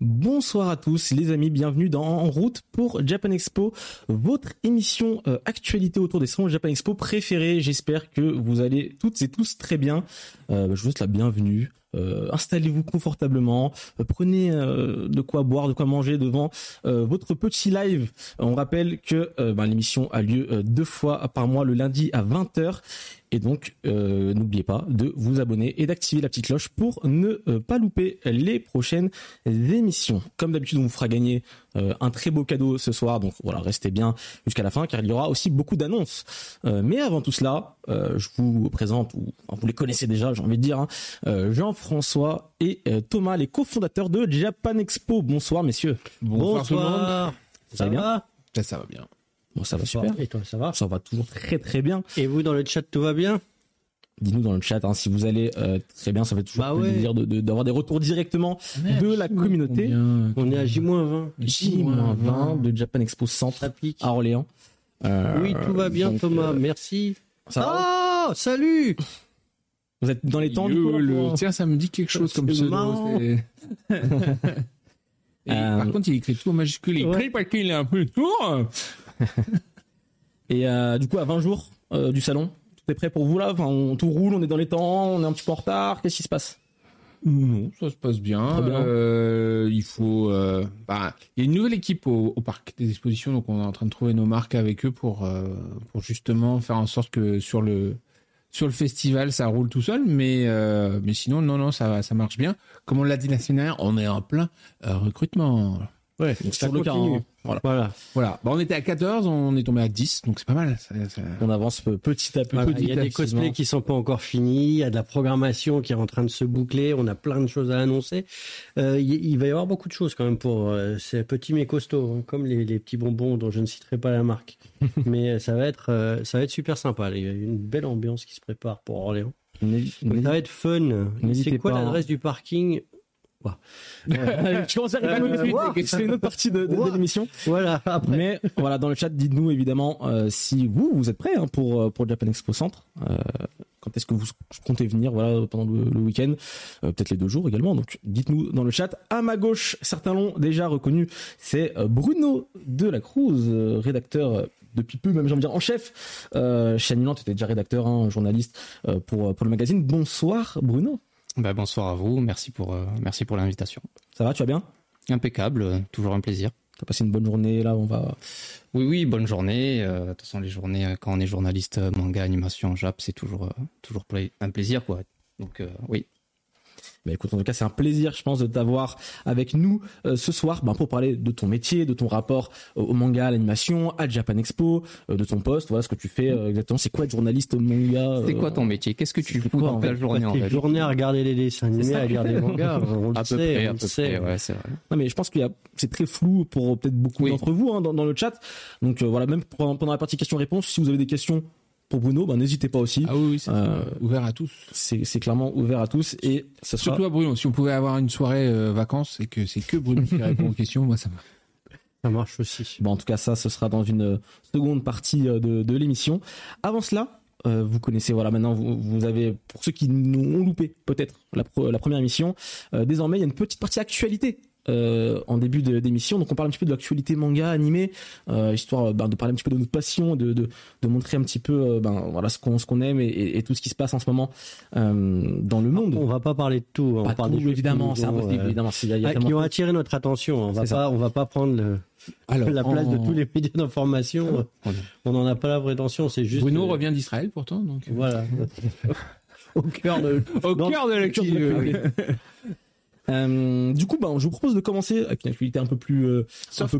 Bonsoir à tous les amis, bienvenue dans En route pour Japan Expo, votre émission actualité autour des salons Japan Expo préférés. J'espère que vous allez toutes et tous très bien. Je vous souhaite la bienvenue. Installez-vous confortablement, prenez de quoi boire, de quoi manger devant votre petit live. On rappelle que l'émission a lieu 2 fois par mois, le lundi à 20h. Et donc, n'oubliez pas de vous abonner et d'activer la petite cloche pour ne pas louper les prochaines émissions. Comme d'habitude, on vous fera gagner un très beau cadeau ce soir. Donc voilà, restez bien jusqu'à la fin car il y aura aussi beaucoup d'annonces. Mais avant tout cela, je vous présente, vous les connaissez déjà, j'ai envie de dire, Jean-François et Thomas, les cofondateurs de Japan Expo. Bonsoir messieurs. Bonsoir tout le monde. Ça va bien ? Ça va bien. Bon, ça va super. Et toi, ça va ? Ça va toujours très très bien. Et vous, dans le chat, tout va bien ? Dis-nous dans le chat, hein, si vous allez très bien, ça fait toujours plaisir d'avoir des retours directement de la communauté. On est à J-20. J-20 de Japan Expo Centre à Orléans. Oui, tout va bien, donc, Thomas, merci. Ah, salut ! Vous êtes dans les temps du coup, tiens, ça me dit quelque chose comme pseudo. Par contre, il écrit tout en majuscule. Il écrit parce qu'il est un peu lourd. Et du coup, à 20 jours du salon, tout est prêt pour vous là ? Enfin, tout roule, on est dans les temps, on est un petit peu en retard. Qu'est-ce qui se passe ? Non, ça se passe bien. Il faut. Il y a une nouvelle équipe au parc des expositions, donc on est en train de trouver nos marques avec eux pour justement faire en sorte que sur le festival, ça roule tout seul, mais sinon, non, ça marche bien. Comme on l'a dit la semaine dernière, on est en plein recrutement. Ouais, donc ça continue. Voilà. Bon, on était à 14, on est tombé à 10, donc c'est pas mal. On avance petit à petit. Voilà, il y a des cosplays qui sont pas encore finis, il y a de la programmation qui est en train de se boucler, on a plein de choses à annoncer. Il va y avoir beaucoup de choses quand même pour ces petits mais costauds, hein, comme les petits bonbons dont je ne citerai pas la marque. Mais ça va être super sympa. Il y a une belle ambiance qui se prépare pour Orléans. Donc, ça va être fun. C'est quoi l'adresse du parking ? Je commence à répondre c'est une autre partie de l'émission. Voilà. Après. Mais voilà, dans le chat, dites-nous évidemment si vous êtes prêts hein, pour Japan Expo Centre. Quand est-ce que vous comptez venir pendant le week-end, peut-être les 2 jours également. Donc dites-nous dans le chat. À ma gauche, certains l'ont déjà reconnu, c'est Bruno de la Cruz, rédacteur depuis peu, même j'ai envie de dire en chef. Chanilan, tu étais déjà rédacteur, hein, journaliste pour le magazine. Bonsoir Bruno. Bonsoir à vous, merci pour l'invitation. Ça va, tu vas bien ? Impeccable, toujours un plaisir. T'as passé une bonne journée là, on va... Oui, bonne journée. De toute façon, les journées, quand on est journaliste manga, animation, Jap, c'est toujours un plaisir, quoi. Donc, oui. Bah écoute, en tout cas, c'est un plaisir, je pense, de t'avoir avec nous ce soir pour parler de ton métier, de ton rapport au manga, à l'animation, à Japan Expo, de ton poste, voilà ce que tu fais exactement. C'est quoi être journaliste manga C'est quoi ton métier ? Qu'est-ce que tu fous dans la journée en fait ? Journée à regarder les dessins animés, à regarder les mangas, on le sait. Ouais, c'est vrai. Non, mais je pense que c'est très flou pour peut-être beaucoup d'entre vous hein, dans le chat. Donc voilà, même pendant la partie questions-réponses, si vous avez des questions pour Bruno, n'hésitez pas aussi. Ah oui, c'est ouvert à tous. C'est clairement ouvert à tous. Et ça sera... Surtout à Bruno. Si on pouvait avoir une soirée vacances et que c'est que Bruno qui répond aux questions, moi ça marche. Ça marche aussi. En tout cas, ça, ce sera dans une seconde partie de l'émission. Avant cela, vous connaissez, maintenant, vous avez, pour ceux qui nous ont loupé peut-être la première émission, désormais, il y a une petite partie actualité. En début d'émission, donc on parle un petit peu de l'actualité manga, animé, histoire de parler un petit peu de notre passion, de montrer un petit peu ce qu'on aime et tout ce qui se passe en ce moment dans le monde. On va pas parler de tout, évidemment, c'est impossible, évidemment. Qui ont attiré notre attention, on va pas prendre la place de tous les médias d'information, on n'en a pas la prétention, c'est juste... Bruno revient d'Israël pourtant, donc... Voilà, au cœur de l'actualité. Du coup, je vous propose de commencer avec une actualité un peu plus soft,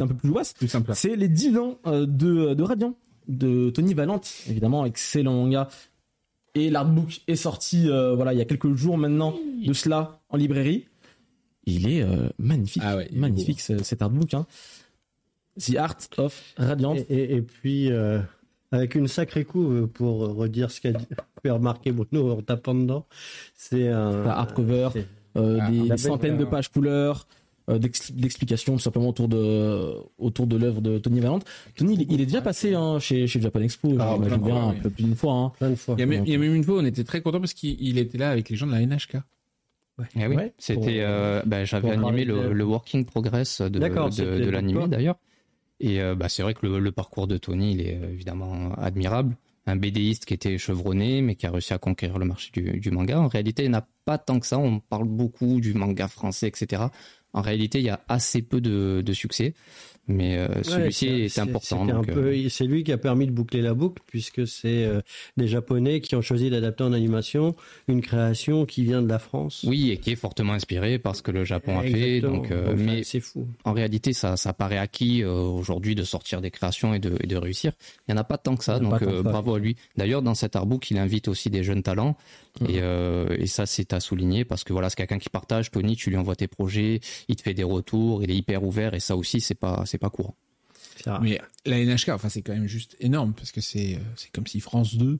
un peu plus ouasse. C'est les 10 ans de Radiant, de Tony Valente, évidemment, excellent manga. Et l'artbook est sorti il y a quelques jours maintenant de cela en librairie. Il est magnifique, magnifique cet artbook. Hein. The Art of Radiant. Et puis, avec une sacrée couve pour redire ce qu'a fait remarquer Bruno en tapant dedans, c'est un hardcover. Des centaines de pages couleurs, d'explications tout simplement autour de l'œuvre de Tony Valente. Tony, il est déjà passé hein, chez Japan Expo, j'imagine bien, un peu plus d'une fois. Hein. Il y a même une fois, on était très contents parce qu'il était là avec les gens de la NHK. Ah oui, ouais, c'était. J'avais animé le Working Progress de l'animé d'ailleurs. Et c'est vrai que le parcours de Tony, il est évidemment admirable. Un BDiste qui était chevronné, mais qui a réussi à conquérir le marché du manga. En réalité, il n'y en a pas tant que ça. On parle beaucoup du manga français, etc. En réalité, il y a assez peu de succès. Mais celui-ci est important. C'est lui qui a permis de boucler la boucle, puisque c'est des Japonais qui ont choisi d'adapter en animation une création qui vient de la France. Oui, et qui est fortement inspirée par ce que le Japon a fait. Donc, mais c'est fou. En réalité, ça paraît acquis aujourd'hui de sortir des créations et de réussir. Il n'y en a pas tant que ça, donc bravo à lui. D'ailleurs, dans cet artbook, il invite aussi des jeunes talents. Et ça, c'est à souligner, parce que voilà, c'est quelqu'un qui partage. Tony, tu lui envoies tes projets, il te fait des retours, il est hyper ouvert, et ça aussi, c'est pas courant. Mais la NHK, c'est quand même juste énorme, parce que c'est comme si France 2,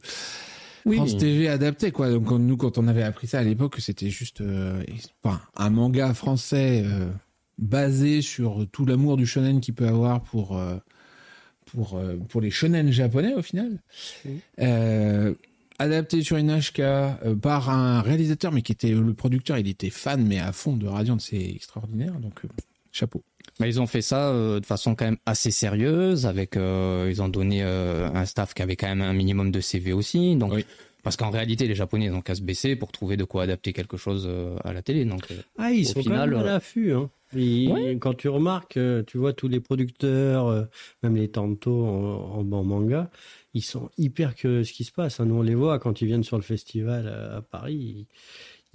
TV adaptait, quoi. Donc nous, quand on avait appris ça à l'époque, c'était juste un manga français basé sur tout l'amour du shonen qu'il peut avoir pour les shonen japonais au final. Oui. Adapté sur une HK par un réalisateur, mais qui était le producteur, il était fan, mais à fond de Radiant, c'est extraordinaire, donc chapeau. Mais ils ont fait ça de façon quand même assez sérieuse, avec ils ont donné un staff qui avait quand même un minimum de CV aussi, donc oui. Parce qu'en réalité, les Japonais n'ont qu'à se baisser pour trouver de quoi adapter quelque chose à la télé. Donc, ils sont quand même à l'affût. Hein. Quand tu remarques, tu vois tous les producteurs, même les tantos en manga, ils sont hyper curieux de ce qui se passe. Nous, on les voit quand ils viennent sur le festival à Paris.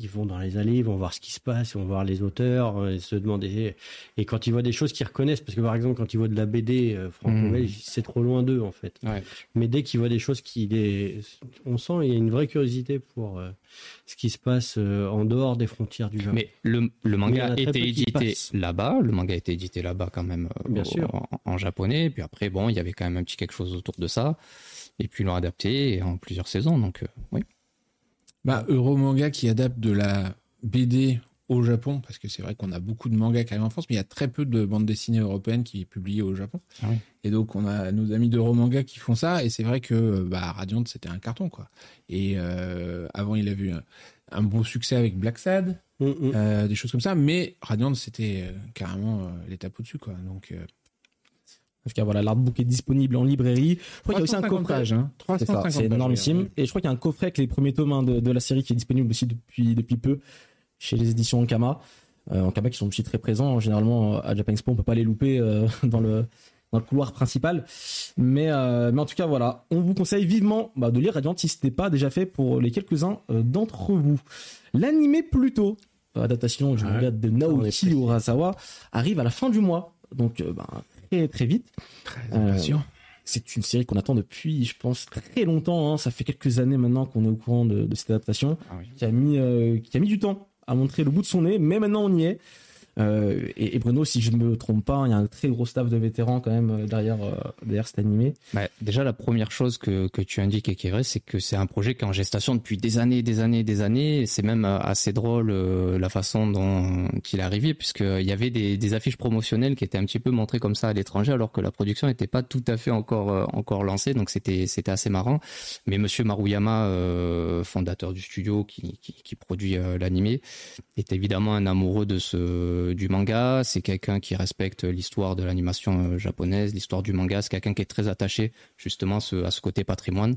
Ils vont dans les allées, ils vont voir ce qui se passe, ils vont voir les auteurs, et se demander. Et quand ils voient des choses qu'ils reconnaissent, parce que par exemple, quand ils voient de la BD franco-belge, c'est trop loin d'eux en fait. Ouais. Mais dès qu'ils voient des choses on sent il y a une vraie curiosité pour ce qui se passe en dehors des frontières du Japon. Mais le manga était édité là-bas, quand même, bien sûr. En japonais. Puis après, il y avait quand même un petit quelque chose autour de ça. Et puis ils l'ont adapté en plusieurs saisons, donc oui. Euromanga qui adapte de la BD au Japon, parce que c'est vrai qu'on a beaucoup de mangas qui arrivent en France, mais il y a très peu de bandes dessinées européennes qui est publiée au Japon. Ah oui. Et donc on a nos amis d'Euromanga qui font ça, et c'est vrai que Radiant c'était un carton, quoi. Et avant il a eu un bon succès avec Black Sad, des choses comme ça, mais Radiant c'était carrément l'étape au-dessus, quoi. Donc parce que l'artbook est disponible en librairie. Je crois qu'il y a aussi un coffret. C'est énormissime. Et je crois qu'il y a un coffret avec les premiers tomes de la série qui est disponible aussi depuis peu chez les éditions Ankama. Ankama qui sont aussi très présents. Généralement, à Japan Expo, on peut pas les louper dans le couloir principal. Mais en tout cas, voilà. On vous conseille vivement de lire Radiant si ce n'était pas déjà fait pour les quelques-uns d'entre vous. L'animé Pluto, adaptation de Naoki Urasawa, arrive à la fin du mois. Donc, très vite. C'est une série qu'on attend depuis, je pense, très longtemps. Ça fait quelques années maintenant qu'on est au courant de cette adaptation, qui a mis du temps à montrer le bout de son nez, mais maintenant on y est. Et Bruno, si je ne me trompe pas, il y a un très gros staff de vétérans quand même derrière cet animé. Déjà, la première chose que tu indiques et qui est vraie, c'est que c'est un projet qui est en gestation depuis des années. C'est même assez drôle la façon dont il est arrivé, puisqu'il y avait des affiches promotionnelles qui étaient un petit peu montrées comme ça à l'étranger, alors que la production n'était pas tout à fait encore lancée, donc c'était assez marrant. Mais monsieur Maruyama, fondateur du studio qui produit l'animé, est évidemment un amoureux de du manga. C'est quelqu'un qui respecte l'histoire de l'animation japonaise, l'histoire du manga. C'est quelqu'un qui est très attaché justement à ce côté patrimoine.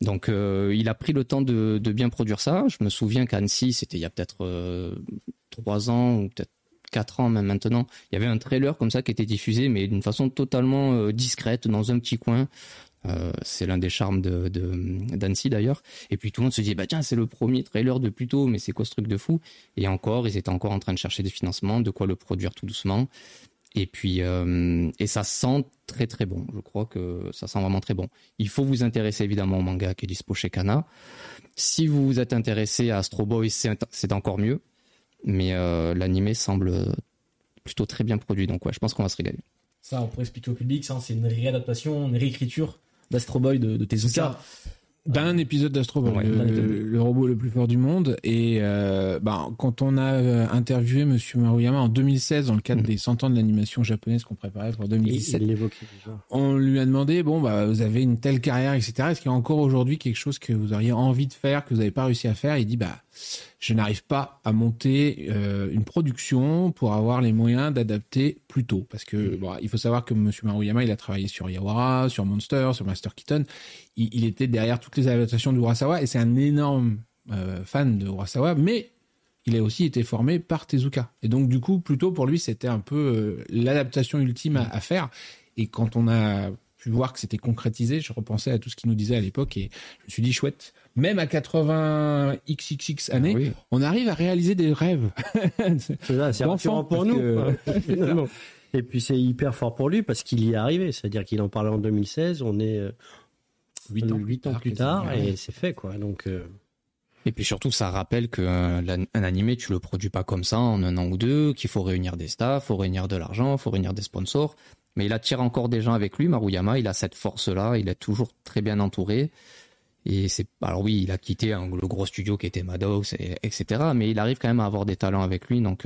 Donc il a pris le temps de bien produire ça. Je me souviens qu'à Annecy, c'était il y a peut-être 3 ans ou peut-être 4 ans même maintenant, il y avait un trailer comme ça qui était diffusé, mais d'une façon totalement discrète dans un petit coin. C'est l'un des charmes d'Annecy d'ailleurs. Et puis tout le monde se dit tiens, c'est le premier trailer de Pluto, mais c'est quoi ce truc de fou? Et ils étaient encore en train de chercher des financements, de quoi le produire tout doucement. Et puis et ça sent très très bon. Je crois que ça sent vraiment très bon. Il faut vous intéresser évidemment au manga qui est dispo chez Kana. Si vous vous êtes intéressé à Astro Boy, c'est encore mieux. Mais l'animé semble plutôt très bien produit. Donc je pense qu'on va se régaler. Ça, on pourrait expliquer au public, ça, c'est une réadaptation, une réécriture d'Astro Boy de Tezuka. D'un épisode d'Astro Boy, le robot le plus fort du monde. Et quand on a interviewé M. Maruyama en 2016, dans le cadre des 100 ans de l'animation japonaise qu'on préparait pour 2017, on lui a demandé, vous avez une telle carrière, etc. Est-ce qu'il y a encore aujourd'hui quelque chose que vous auriez envie de faire, que vous n'avez pas réussi à faire? Il dit, Je n'arrive pas à monter une production pour avoir les moyens d'adapter plus tôt. Parce que bon, il faut savoir que M. Maruyama, il a travaillé sur Yawara, sur Monster, sur Master Keaton. Il était derrière toutes les adaptations d'Urasawa et c'est un énorme fan de Urasawa. Mais il a aussi été formé par Tezuka. Et donc, du coup, Pluto, pour lui, c'était un peu l'adaptation ultime à faire. Et quand on a pu voir que c'était concrétisé, je repensais à tout ce qu'il nous disait à l'époque et je me suis dit chouette. Même à 80xxx années, oui, on arrive à réaliser des rêves. C'est ça, c'est rassurant pour nous. Et puis c'est hyper fort pour lui parce qu'il y est arrivé. C'est-à-dire qu'il en parlait en 2016, on est 8 ans plus tard et c'est fait, quoi. Donc, et puis surtout, ça rappelle qu'un animé, tu le produis pas comme ça en un an ou deux, qu'il faut réunir des staffs, faut réunir de l'argent, faut réunir des sponsors. Mais il attire encore des gens avec lui, Maruyama, il a cette force-là, il est toujours très bien entouré. Et c'est, alors oui, il a quitté le gros studio qui était Madhouse, etc. Mais il arrive quand même à avoir des talents avec lui, donc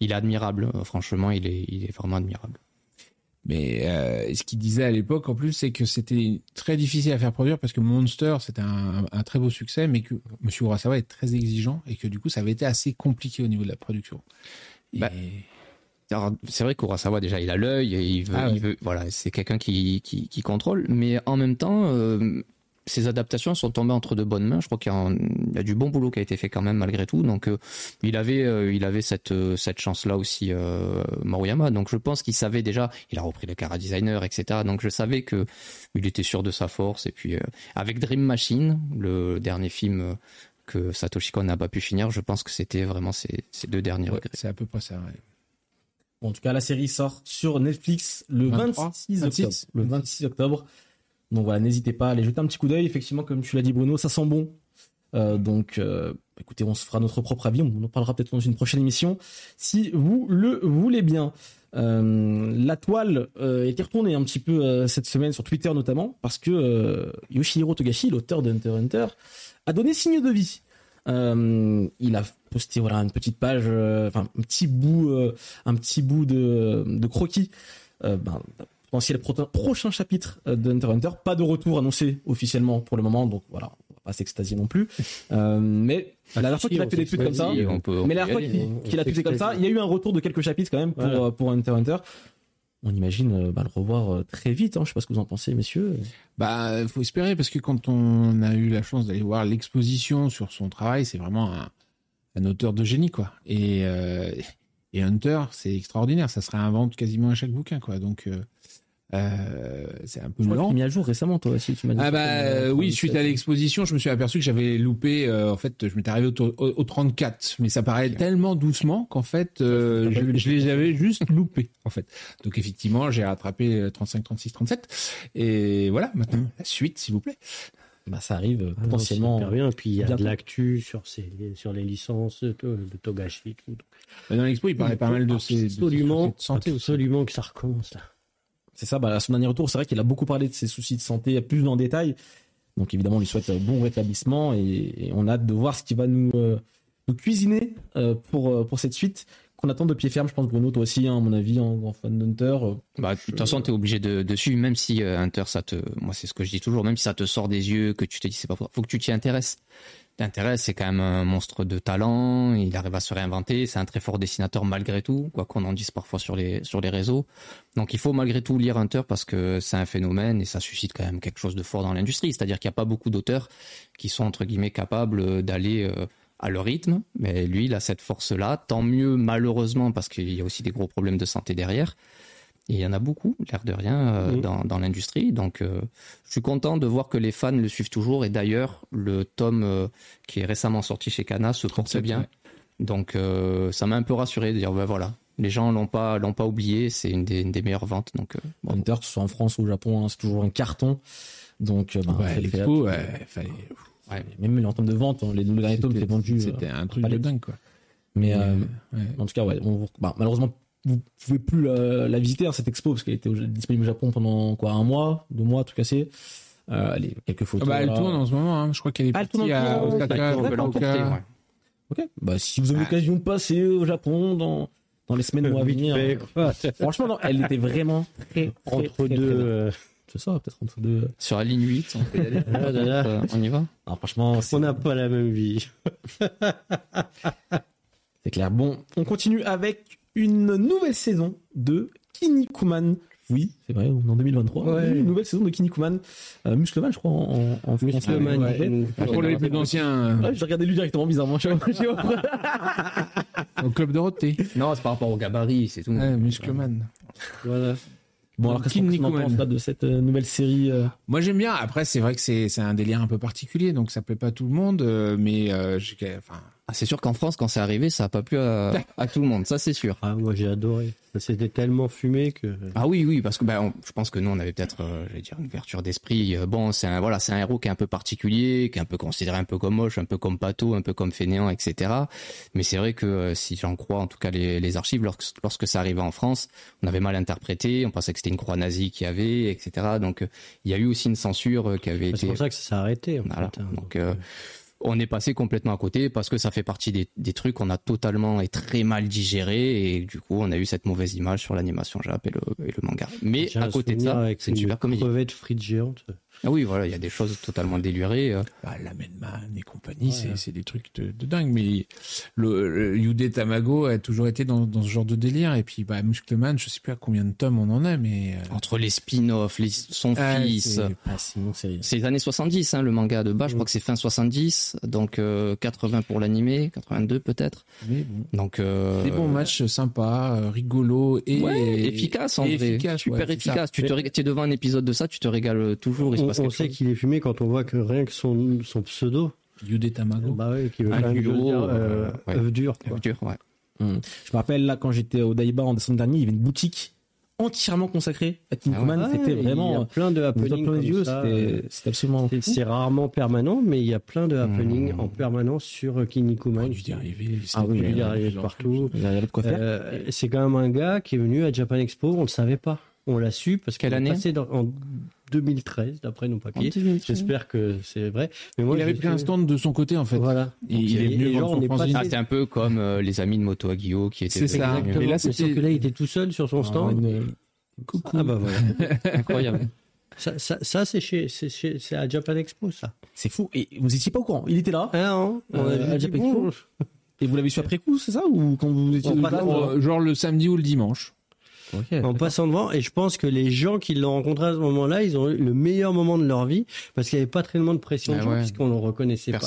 il est admirable. Franchement, il est vraiment admirable. Mais ce qu'il disait à l'époque, en plus, c'est que c'était très difficile à faire produire parce que Monster, c'était un très beau succès, mais que M. Urasawa est très exigeant et que du coup, ça avait été assez compliqué au niveau de la production. Et... Alors, c'est vrai qu'Urasawa, déjà, il a l'œil et il veut, voilà, c'est quelqu'un qui contrôle, mais en même temps, ces adaptations sont tombées entre de bonnes mains. Je crois qu'il y a du bon boulot qui a été fait quand même, malgré tout. Donc, il avait cette chance-là aussi, Maruyama. Donc, je pense qu'il savait déjà, il a repris les chara-designers, etc. Donc, je savais que il était sûr de sa force. Et puis, avec Dream Machine, le dernier film, que Satoshi Kon n'a pas pu finir, je pense que c'était vraiment ces deux derniers regrets. C'est à peu près ça, ouais. Bon, en tout cas, la série sort sur Netflix le 26 octobre. Donc voilà, n'hésitez pas à aller jeter un petit coup d'œil. Effectivement, comme tu l'as dit, Bruno, ça sent bon. Donc, écoutez, on se fera notre propre avis. On en parlera peut-être dans une prochaine émission, si vous le voulez bien. La toile était retournée un petit peu cette semaine sur Twitter notamment, parce que Yoshihiro Togashi, l'auteur de Hunter x Hunter, a donné signe de vie. Il a posté une petite page, un petit bout de croquis potentiel prochain chapitre de Hunter x Hunter. Pas de retour annoncé officiellement pour le moment, donc voilà, on va pas s'extasier non plus. Mais la dernière fois qu'il a fait des tweets comme ça, il y a eu un retour de quelques chapitres quand même pour Hunter x Hunter. On imagine le revoir très vite, hein. Je ne sais pas ce que vous en pensez, messieurs. Bah, faut espérer, parce que quand on a eu la chance d'aller voir l'exposition sur son travail, c'est vraiment un auteur de génie, quoi. Et Hunter, c'est extraordinaire. Ça se réinvente quasiment à chaque bouquin, quoi. Donc, c'est un peu lent. Tu l'as mis à jour récemment, toi aussi. Tu m'as dit oui, suite à l'exposition, je me suis aperçu que j'avais loupé. En fait, je m'étais arrivé au 34, mais ça paraît tellement doucement qu'en fait, je les avais juste loupés. En fait, donc effectivement, j'ai rattrapé 35, 36, 37, et voilà. Maintenant, la suite, s'il vous plaît. Bah, ça arrive potentiellement bien. Et puis il y a de l'actu sur les licences de Togashi, tout. Bah, dans l'expo, il parlait pas mal de ces absolument que ça recommence là. C'est ça, à son dernier retour, c'est vrai qu'il a beaucoup parlé de ses soucis de santé plus en détail. Donc évidemment, on lui souhaite bon rétablissement et on a hâte de voir ce qu'il va nous cuisiner pour cette suite qu'on attend de pied ferme. Je pense, Bruno, toi aussi, à mon avis, en grand fan d'Hunter. De toute façon, t'es obligé de suivre, même si Hunter, moi c'est ce que je dis toujours, même si ça te sort des yeux, que tu te dis c'est pas pour toi, faut que tu t'y intéresses. C'est quand même un monstre de talent, il arrive à se réinventer, c'est un très fort dessinateur malgré tout, quoi qu'on en dise parfois sur les réseaux. Donc il faut malgré tout lire Hunter parce que c'est un phénomène et ça suscite quand même quelque chose de fort dans l'industrie, c'est-à-dire qu'il n'y a pas beaucoup d'auteurs qui sont entre guillemets capables d'aller à leur rythme, mais lui il a cette force-là, tant mieux malheureusement parce qu'il y a aussi des gros problèmes de santé derrière. Et il y en a beaucoup, l'air de rien, dans l'industrie. Donc, je suis content de voir que les fans le suivent toujours. Et d'ailleurs, le tome qui est récemment sorti chez Kana se porte bien. Ouais. Donc, ça m'a un peu rassuré de dire, les gens l'ont pas oublié. C'est une des meilleures ventes. Donc, Hunter, que ce soit en France ou au Japon, c'est toujours un carton. Donc, même en termes de vente, le dernier tome s'est vendu. C'était un truc de dingue, quoi. Mais en tout cas, malheureusement, vous pouvez plus la visiter, cette expo, parce qu'elle était disponible au Japon pendant un mois, 2 mois, tout cassé. Allez, quelques photos. Elle tourne en ce moment, hein. Je crois qu'elle est partie à Osaka. On peut l'emporter. Ok. Si vous avez l'occasion de passer au Japon dans les semaines à venir, franchement, elle était vraiment très, très, entre très, deux. Très, très C'est ça, peut-être entre deux. Sur la ligne 8, on peut y aller. On y va. Alors, franchement, on n'a pas la même vie. C'est clair. Bon, on continue avec une nouvelle saison de Kinnikuman. Oui, c'est vrai, on est en 2023. Ouais. Une nouvelle saison de Kinnikuman. Muscleman, je crois, en Muscleman, ouais, en fait. Pour les plus anciens. Ouais, je regardais lui directement, bizarrement. Au Club Dorothée. Non, c'est par rapport au gabarit, c'est tout. Ouais, Muscleman. Voilà. Bon, alors qu'est-ce qu'on pense là de cette nouvelle série Moi j'aime bien. Après c'est vrai que c'est un délire un peu particulier, donc ça plaît pas à tout le monde, mais enfin. Ah, c'est sûr qu'en France quand c'est arrivé ça a pas plu à tout le monde, ça c'est sûr. Ah moi j'ai adoré. C'était tellement fumé que. Ah oui parce que je pense que nous on avait peut-être une ouverture d'esprit. Bon c'est un héros qui est un peu particulier, qui est un peu considéré un peu comme moche, un peu comme pâteau, un peu comme fainéant, etc. Mais c'est vrai que si j'en crois en tout cas les archives, lorsque ça arrivait en France, on avait mal interprété, on pensait que c'était une croix nazie qu'il y avait, etc. Donc il y a eu aussi une censure qui avait été. C'est pour ça que ça s'est arrêté. En voilà. Fait, hein, donc on est passé complètement à côté parce que ça fait partie des trucs qu'on a totalement et très mal digéré et du coup on a eu cette mauvaise image sur l'animation Jap et le manga. Mais à côté de ça, c'est une super comédie. Crevette frite géante. Ah oui, voilà, il y a des choses totalement délurées. L'Amen Man et compagnie, ouais, c'est des trucs de dingue. Mais le Yudetamago a toujours été dans ce genre de délire. Et puis, Muscleman, je sais plus à combien de tomes on en est, mais entre les spin-offs, son fils. C'est les années 70, hein, le manga de bas. Je crois que c'est fin 70, donc 80 pour l'animé, 82 peut-être. Mais bon. Donc des bons matchs sympas, rigolos et efficaces en vrai. Super efficace. Tu es devant un épisode de ça, tu te régales toujours. On sait qu'il est fumé quand on voit que rien que son pseudo Yudetamago, qui veut un duo dur, quoi. Dur, ouais. Je me rappelle là quand j'étais au Daiba en décembre dernier, il y avait une boutique entièrement consacrée à Kinnikuman. C'était vraiment il y a plein de happenings comme yeux, ça. C'était absolument c'est rarement permanent, mais il y a plein de happenings en permanence sur Kinnikuman. Il y arrivait partout. C'est quand même un gars qui est venu à Japan Expo, on le savait pas, on l'a su parce qu'elle est passée en 2013 d'après nos papiers. J'espère que c'est vrai. Mais moi, il avait pris un stand de son côté en fait. Voilà. Il est venu genre c'était un peu comme les amis de Moto Agio qui étaient. C'est ça. Et là c'est sûr que là il était tout seul sur son stand. Coucou. Ah voilà. Incroyable. Ça c'est à Japan Expo ça. C'est fou. Et vous étiez pas au courant. Il était là. À Japan Expo. Et vous l'avez su après coup, c'est ça, ou quand vous étiez genre le samedi ou le dimanche. Okay, en passant devant, et je pense que les gens qui l'ont rencontré à ce moment-là, ils ont eu le meilleur moment de leur vie parce qu'il n'y avait pas tellement de pression puisqu'on ne le reconnaissait pas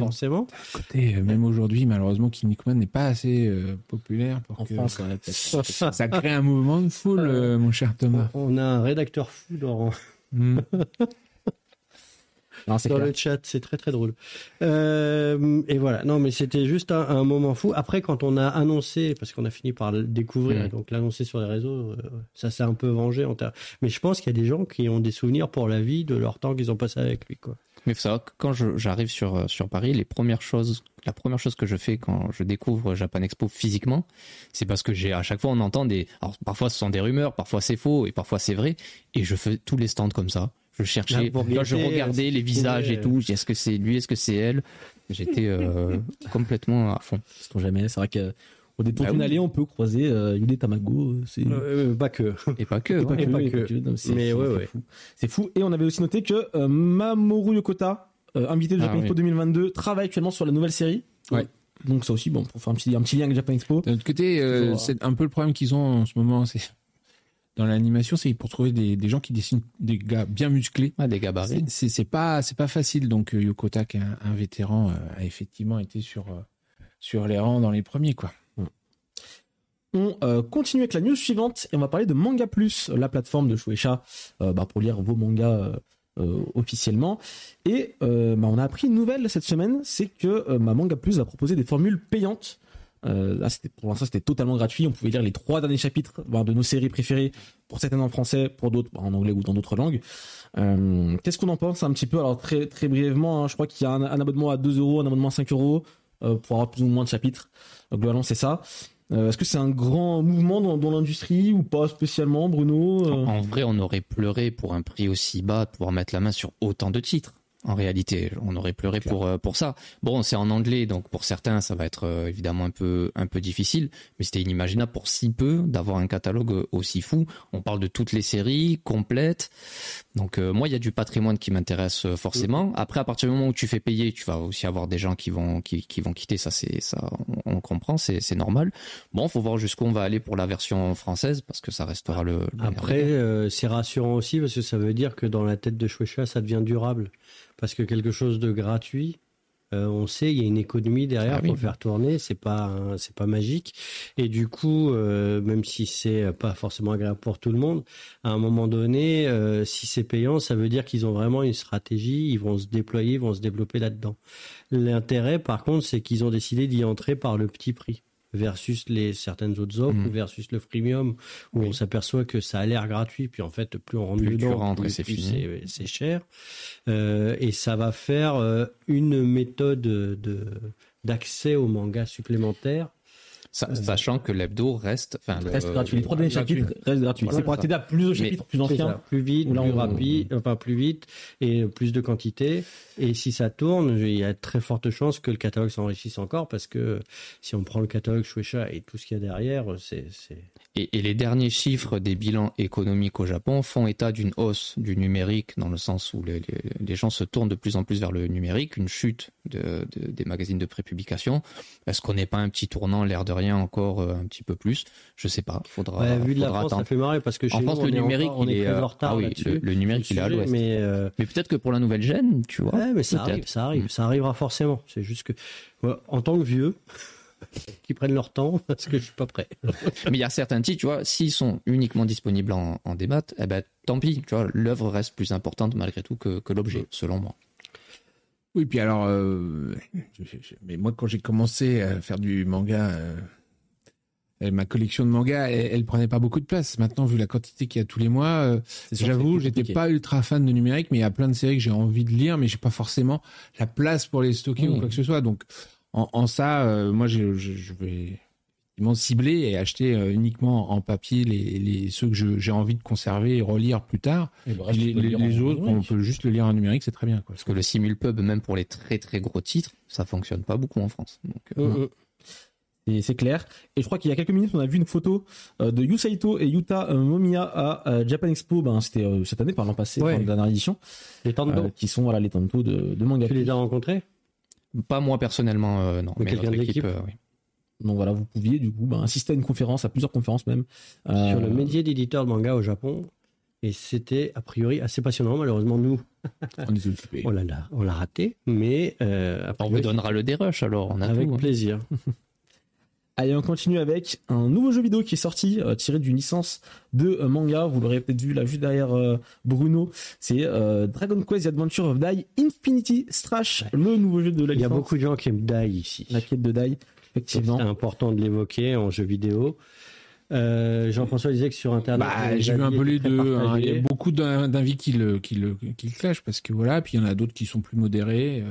forcément. Côté, même aujourd'hui, malheureusement, Kinnikuman n'est pas assez populaire pour en France. Ça crée un mouvement de foule, mon cher Thomas. On a un rédacteur fou, Laurent. Non, c'est dans clair. Le chat, c'est très très drôle. Et voilà, non mais c'était juste un moment fou. Après quand on a annoncé, parce qu'on a fini par le découvrir, donc l'annoncer sur les réseaux, ça s'est un peu vengé mais je pense qu'il y a des gens qui ont des souvenirs pour la vie de leur temps qu'ils ont passé avec lui, quoi. Mais faut savoir que quand j'arrive sur Paris, la première chose que je fais quand je découvre Japan Expo physiquement, c'est parce que à chaque fois on entend alors parfois ce sont des rumeurs, parfois c'est faux et parfois c'est vrai, et je fais tous les stands comme ça. Je cherchais, je regardais les visages et tout. Est-ce que c'est lui, est-ce que c'est elle? J'étais complètement à fond. Jamais. C'est vrai qu'au détour d'une allée, on peut croiser Yudetamago. Pas que. Et pas que. Mais ouais. C'est fou. Et on avait aussi noté que Mamoru Yokota, invité de Japan Expo 2022, travaille actuellement sur la nouvelle série. Ouais. Donc ça aussi, pour faire un petit lien avec Japan Expo. D'un autre côté, c'est un peu le problème qu'ils ont en ce moment. Dans l'animation, c'est pour trouver des gens qui dessinent des gars bien musclés. Ah, des gabarits. C'est pas facile. Donc, Yokota, qui est un vétéran, a effectivement été sur les rangs dans les premiers, quoi. On continue avec la news suivante et on va parler de Manga Plus, la plateforme de Shueisha, pour lire vos mangas officiellement. Et on a appris une nouvelle cette semaine, c'est que Manga Plus va proposer des formules payantes. Là, pour l'instant, c'était totalement gratuit. On pouvait lire les 3 derniers chapitres de nos séries préférées, pour certaines en français, pour d'autres en anglais ou dans d'autres langues. Qu'est-ce qu'on en pense un petit peu? Alors, très, très brièvement, je crois qu'il y a un abonnement à 2€, un abonnement à 5€ pour avoir plus ou moins de chapitres. Globalement, c'est ça. Est-ce que c'est un grand mouvement dans l'industrie ou pas spécialement, Bruno? En vrai, on aurait pleuré pour un prix aussi bas de pouvoir mettre la main sur autant de titres. En réalité, on aurait pleuré pour ça. Bon, c'est en anglais, donc pour certains, ça va être évidemment un peu difficile, mais c'était inimaginable pour si peu d'avoir un catalogue aussi fou. On parle de toutes les séries complètes. Donc moi, il y a du patrimoine qui m'intéresse forcément. Après, à partir du moment où tu fais payer, tu vas aussi avoir des gens qui vont quitter. Ça, on comprend, c'est normal. Bon, faut voir jusqu'où on va aller pour la version française, parce que ça restera le. Après, c'est rassurant aussi parce que ça veut dire que dans la tête de Shueisha, ça devient durable. Parce que quelque chose de gratuit, on sait, il y a une économie derrière pour faire tourner, c'est pas magique. Et du coup, même si c'est pas forcément agréable pour tout le monde, à un moment donné, si c'est payant, ça veut dire qu'ils ont vraiment une stratégie, ils vont se déployer, ils vont se développer là-dedans. L'intérêt, par contre, c'est qu'ils ont décidé d'y entrer par le petit prix. Versus certaines autres offres, ou versus le freemium, où on s'aperçoit que ça a l'air gratuit, puis en fait, plus on rentre dedans, plus c'est cher. Et ça va faire une méthode d'accès au manga supplémentaire. Sachant que l'hebdo reste gratuit. Les 3 premiers chapitres restent gratuits. Voilà, c'est pour accéder à plus de chapitres, plus anciens, plus vite, plus rapide, enfin plus vite et plus de quantité. Et si ça tourne, il y a très forte chance que le catalogue s'enrichisse encore, parce que si on prend le catalogue Shueisha et tout ce qu'il y a derrière, c'est... Et les derniers chiffres des bilans économiques au Japon font état d'une hausse du numérique, dans le sens où les gens se tournent de plus en plus vers le numérique, une chute des magazines de prépublication. Est-ce qu'on n'est pas un petit tournant, l'air de rien, encore un petit peu plus? Je sais pas. Faudra. Ouais, vu de la France, attendre. Ça fait marrer parce que chez nous, le numérique, il est en retard. Ah oui, le numérique, il est à l'ouest. Mais peut-être que pour la nouvelle gêne, tu vois. Ouais, mais ça arrivera forcément. C'est juste que, en tant que vieux, qui prennent leur temps, parce que je suis pas prêt. Mais il y a certains titres, tu vois, s'ils sont uniquement disponibles en démat, eh ben tant pis, tu vois, l'œuvre reste plus importante malgré tout que l'objet, selon moi. Oui, puis alors, mais moi quand j'ai commencé à faire du manga, ma collection de mangas, elle prenait pas beaucoup de place. Maintenant, vu la quantité qu'il y a tous les mois, j'avoue, j'étais pas ultra fan de numérique, mais il y a plein de séries que j'ai envie de lire, mais j'ai pas forcément la place pour les stocker ou quoi que ce soit. Donc, en ça, moi, je vais cibler et acheter uniquement en papier ceux que j'ai envie de conserver et relire plus tard. Et bref, les autres, on peut juste le lire en numérique, c'est très bien, quoi. Parce que le simulpub, même pour les très très gros titres, ça fonctionne pas beaucoup en France. Donc, Et c'est clair. Et je crois qu'il y a quelques minutes, on a vu une photo de Yusa Ito et Yuta Momiya à Japan Expo. Ben, c'était cette année, par l'an passé, la dernière édition. Les Tanto. Qui sont les Tanto de Manga. Tu les as rencontrés? Pas moi personnellement, non. Mais notre équipe, oui. Donc voilà, vous pouviez du coup assister à une conférence, à plusieurs conférences même. Sur le métier d'éditeur de manga au Japon. Et c'était a priori assez passionnant. Malheureusement, nous, on est occupés. On l'a raté. Mais après, on vous donnera le dérush alors. Avec plaisir. Allez, on continue avec un nouveau jeu vidéo qui est sorti, tiré d'une licence de manga. Vous l'aurez peut-être vu là, juste derrière Bruno. C'est Dragon Quest The Adventure of Dai Infinity Strash, le nouveau jeu de la licence. Il y a beaucoup de gens qui aiment Dai ici. La quête de Dai, effectivement. C'est important de l'évoquer en jeu vidéo. Jean-François disait que sur Internet, j'ai vu un peu les deux. Il y a beaucoup d'invités qui le clashent parce que voilà, puis il y en a d'autres qui sont plus modérés.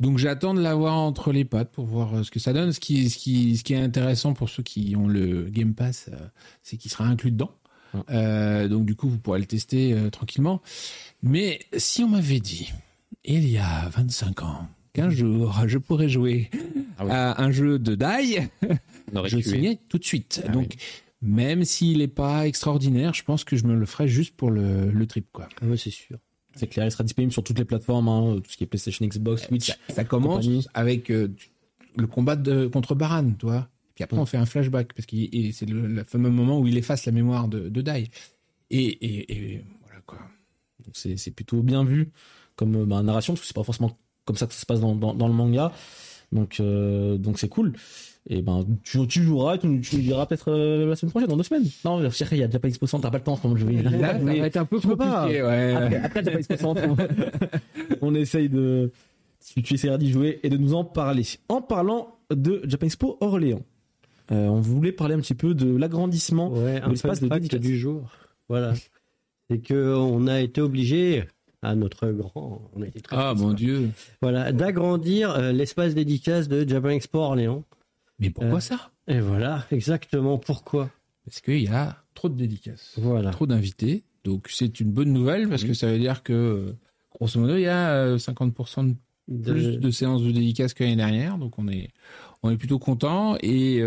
Donc j'attends de l'avoir entre les pattes pour voir ce que ça donne. Ce qui est intéressant pour ceux qui ont le Game Pass, c'est qu'il sera inclus dedans. Donc du coup, vous pourrez le tester tranquillement. Mais si on m'avait dit, il y a 25 ans, qu'un jour, je pourrais jouer à un jeu de Dai, je signais tout de suite. Donc, même s'il n'est pas extraordinaire, je pense que je me le ferai juste pour le trip, quoi. Ah oui, c'est sûr. C'est clair, il sera disponible sur toutes les plateformes, tout ce qui est PlayStation, Xbox, Switch. Ça commence avec le combat contre Baran, toi. Puis après, on fait un flashback, parce que c'est le fameux moment où il efface la mémoire de Dai. Et voilà, quoi. Donc, c'est plutôt bien vu comme narration, parce que c'est pas forcément comme ça que ça se passe dans le manga. Donc c'est cool. Et tu joueras, tu nous diras peut-être la semaine prochaine, dans 2 semaines. Non, il y a Japan Expo Centre, t'as pas le temps. Je vais là, mais ça va être un peu compliqué. Ouais. Après Japan Expo Centre, on essaye tu essaieras d'y jouer et de nous en parler. En parlant de Japan Expo Orléans, on voulait parler un petit peu de l'agrandissement de l'espace de dédicace du jour. Voilà, c'est que on a été obligé. À notre grand, on a été très mon Dieu. Voilà, d'agrandir l'espace dédicace de Japan Expo Orléans. Mais pourquoi ça? Et voilà, exactement pourquoi. Parce qu'il y a trop de dédicaces, trop d'invités. Donc c'est une bonne nouvelle parce que ça veut dire que grosso modo, il y a 50% de plus de séances de dédicaces que l'année dernière, donc on est plutôt content. Et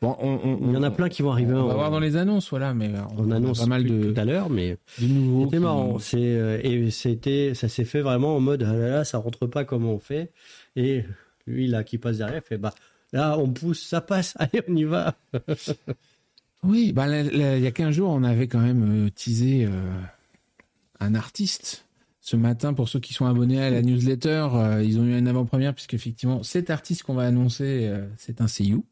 bon, il y en a plein qui vont arriver. On va voir dans les annonces, voilà. Mais on annonce pas mal de tout à l'heure, mais c'était marrant. Ça s'est fait vraiment en mode ah là là, ça rentre pas comment on fait. Et lui là qui passe derrière, fait bah là on pousse, ça passe, allez on y va. Oui, bah il y a 15 jours, on avait quand même teasé un artiste. Ce matin, pour ceux qui sont abonnés à la newsletter, ils ont eu une avant-première, puisque effectivement, cet artiste qu'on va annoncer, c'est un seiyuu.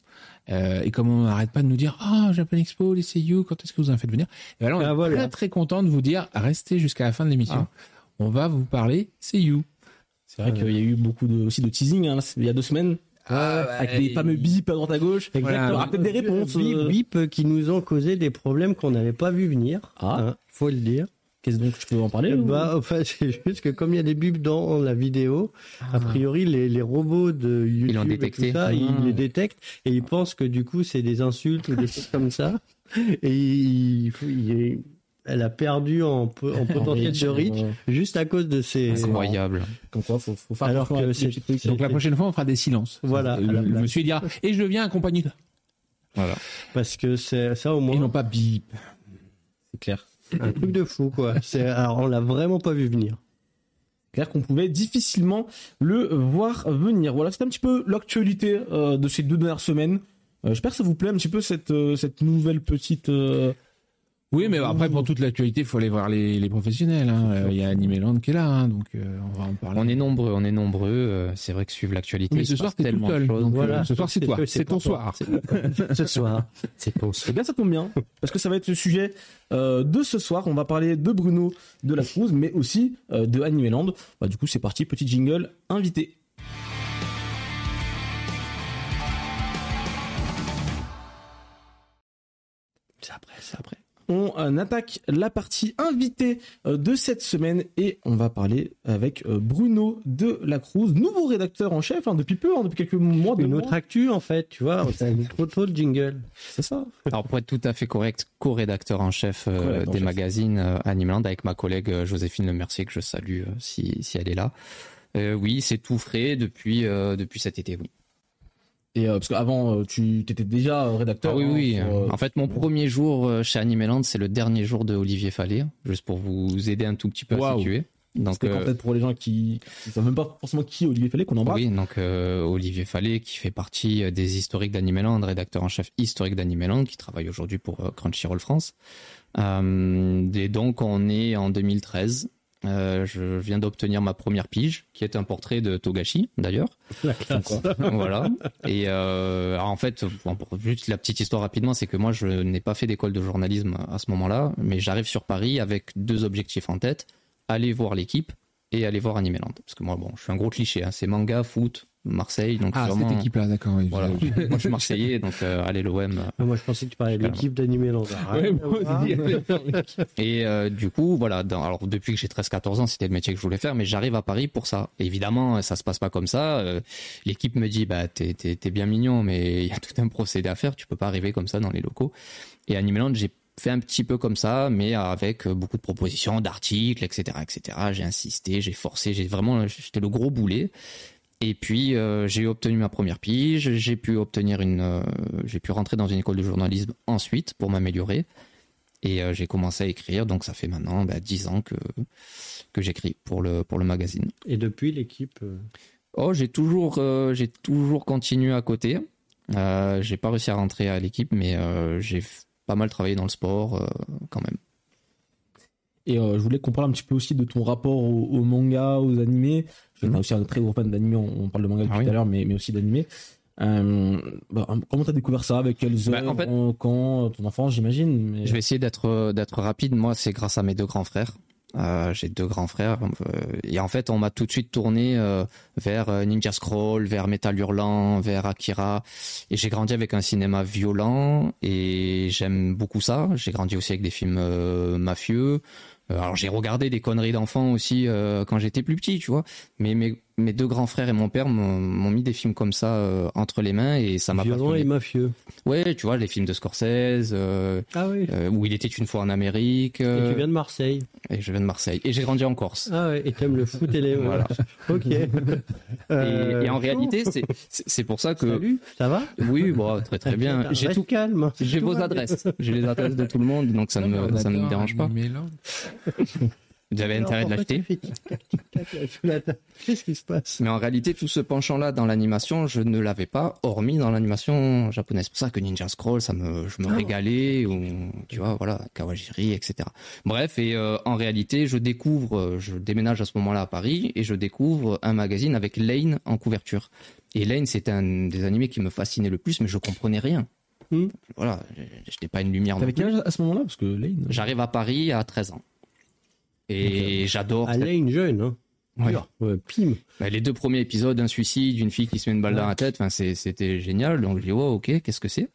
Et comme on n'arrête pas de nous dire, ah, oh, Japan Expo, les seiyuu, quand est-ce que vous en faites venir? Et ben là, on est très très content de vous dire, restez jusqu'à la fin de l'émission. Ah. On va vous parler seiyuu. C'est vrai qu'il y a eu beaucoup de teasing, hein, il y a 2 semaines. Avec les fameux bips à droite à gauche. Exactement. Il y aura peut-être des réponses. Bips qui nous ont causé des problèmes qu'on n'avait pas vu venir. Ah, faut le dire. Qu'est-ce donc je peux en parler? Enfin, c'est juste que comme il y a des bips dans la vidéo, a priori les robots de YouTube et tout ça, ils les détectent et ils pensent que du coup c'est des insultes ou des choses comme ça. Et elle a perdu en potentiel de reach juste à cause de ces... Incroyable. Comme quoi, faut faire... Alors que c'est... Donc la prochaine fois, on fera des silences. Voilà. Le monsieur dira, et je viens accompagner. Voilà. Parce que c'est ça au moins... Ils n'ont pas bip. C'est clair. Un truc de fou, quoi. Alors, on l'a vraiment pas vu venir. C'est clair qu'on pouvait difficilement le voir venir. Voilà, c'est un petit peu l'actualité de ces 2 dernières semaines. J'espère que ça vous plaît un petit peu cette nouvelle petite... Oui, mais après, pour toute l'actualité, il faut aller voir les professionnels. Hein. Il y a Animeland qui est là, hein, donc on va en parler. On est nombreux. C'est vrai que suivre l'actualité, mais ce soir, c'est tellement de choses. Voilà. Ce soir, c'est toi. C'est ton soir. Ce soir, c'est ton soir. Eh bien, ça tombe bien, parce que ça va être le sujet de ce soir. On va parler de Bruno de la Cruz, mais aussi de Animeland. Bah, du coup, c'est parti. Petit jingle invité. C'est après. On attaque la partie invitée de cette semaine et on va parler avec Bruno de la Cruz, nouveau rédacteur en chef, hein, depuis quelques mois. Autre actu en fait, tu vois, c'est un trop de jingle. C'est ça. Alors pour être tout à fait correct, co-rédacteur en chef des magazines Animeland avec ma collègue Joséphine Lemercier que je salue si elle est là. Oui, c'est tout frais depuis cet été, oui. Et parce qu'avant, tu étais déjà rédacteur. Ah oui. En fait, mon premier jour chez Animeland, c'est le dernier jour de Olivier Fallet, juste pour vous aider un tout petit peu à situer. Donc, peut-être pour les gens qui ne savent même pas forcément qui Olivier Fallet, qu'on embrasse. Oui, donc Olivier Fallet, qui fait partie des historiques d'Animeland, rédacteur en chef historique d'Animeland, qui travaille aujourd'hui pour Crunchyroll France. Et donc, on est en 2013. Je viens d'obtenir ma première pige, qui est un portrait de Togashi, d'ailleurs. La classe. Voilà. Et en fait, pour juste la petite histoire rapidement, c'est que moi, je n'ai pas fait d'école de journalisme à ce moment-là, mais j'arrive sur Paris avec 2 objectifs en tête, aller voir l'équipe et aller voir Animeland. Parce que moi, bon, je suis un gros cliché, hein, c'est manga, foot... Marseille, donc vraiment... cette équipe-là, d'accord. Oui. Voilà. Moi, je suis marseillais, donc allez l'OM. Moi, je pensais que tu parlais de l'équipe d'Animeland. Ouais, et du coup, voilà. Alors, depuis que j'ai 13-14 ans, c'était le métier que je voulais faire, mais j'arrive à Paris pour ça. Et évidemment, ça se passe pas comme ça. L'équipe me dit, bah, t'es bien mignon, mais il y a tout un procédé à faire. Tu peux pas arriver comme ça dans les locaux. Et Animeland, j'ai fait un petit peu comme ça, mais avec beaucoup de propositions, d'articles, etc., etc. J'ai insisté, j'ai forcé, j'étais le gros boulet. Et puis j'ai obtenu ma première pige, j'ai pu rentrer dans une école de journalisme ensuite pour m'améliorer et j'ai commencé à écrire, donc ça fait maintenant 10 ans que j'écris pour le magazine. Et depuis l'équipe j'ai toujours continué à côté. J'ai pas réussi à rentrer à l'équipe, mais j'ai pas mal travaillé dans le sport quand même. Et je voulais qu'on parle un petit peu aussi de ton rapport aux mangas, aux animés. Je suis aussi un très gros fan d'animés, on parle de manga tout à l'heure, mais aussi d'animés. Comment t'as découvert ça? Avec quelles œuvres? En fait, quand ton enfance, j'imagine. Mais... Je vais essayer d'être rapide. Moi, c'est grâce à mes 2 grands frères. J'ai 2 grands frères. Et en fait, on m'a tout de suite tourné vers Ninja Scroll, vers Metal Hurlant, vers Akira. Et j'ai grandi avec un cinéma violent et j'aime beaucoup ça. J'ai grandi aussi avec des films mafieux. Alors j'ai regardé des conneries d'enfants aussi quand j'étais plus petit, tu vois. Mais mes deux grands frères et mon père m'ont mis des films comme ça entre les mains et ça m'a pas. Violent et mafieux. Ouais, tu vois, les films de Scorsese, ah oui. Où il était une fois en Amérique. Et tu viens de Marseille. Et je viens de Marseille. Et j'ai grandi en Corse. Ah ouais, et t'aimes le foot et les. Voilà. Ok. Et en réalité, c'est pour ça que. Salut, ça va ? Oui, bon, très très bien. J'ai tout calme. J'ai vos adresses. J'ai les adresses de tout le monde, donc ça ne me dérange pas. J'avais intérêt de l'acheter. Qu'est-ce qui se passe ? Mais en réalité, tout ce penchant-là dans l'animation, je ne l'avais pas, hormis dans l'animation japonaise. C'est pour ça que Ninja Scroll, je me régalais, ou tu vois, voilà, Kawajiri, etc. Bref, et en réalité, je déménage à ce moment-là à Paris, et je découvre un magazine avec Lain en couverture. Et Lain, c'était un des animés qui me fascinait le plus, mais je comprenais rien. Voilà, j'étais pas une lumière. T'avais quel âge à ce moment-là ? Parce que Lain. J'arrive à Paris à 13 ans. Et okay. J'adore. Elle est une jeune, hein. Ouais. Ouais, pim. Bah, les deux premiers épisodes, un suicide, une fille qui se met une balle dans la tête, enfin, c'était génial. Donc je dis, oh, ok, qu'est-ce que c'est ?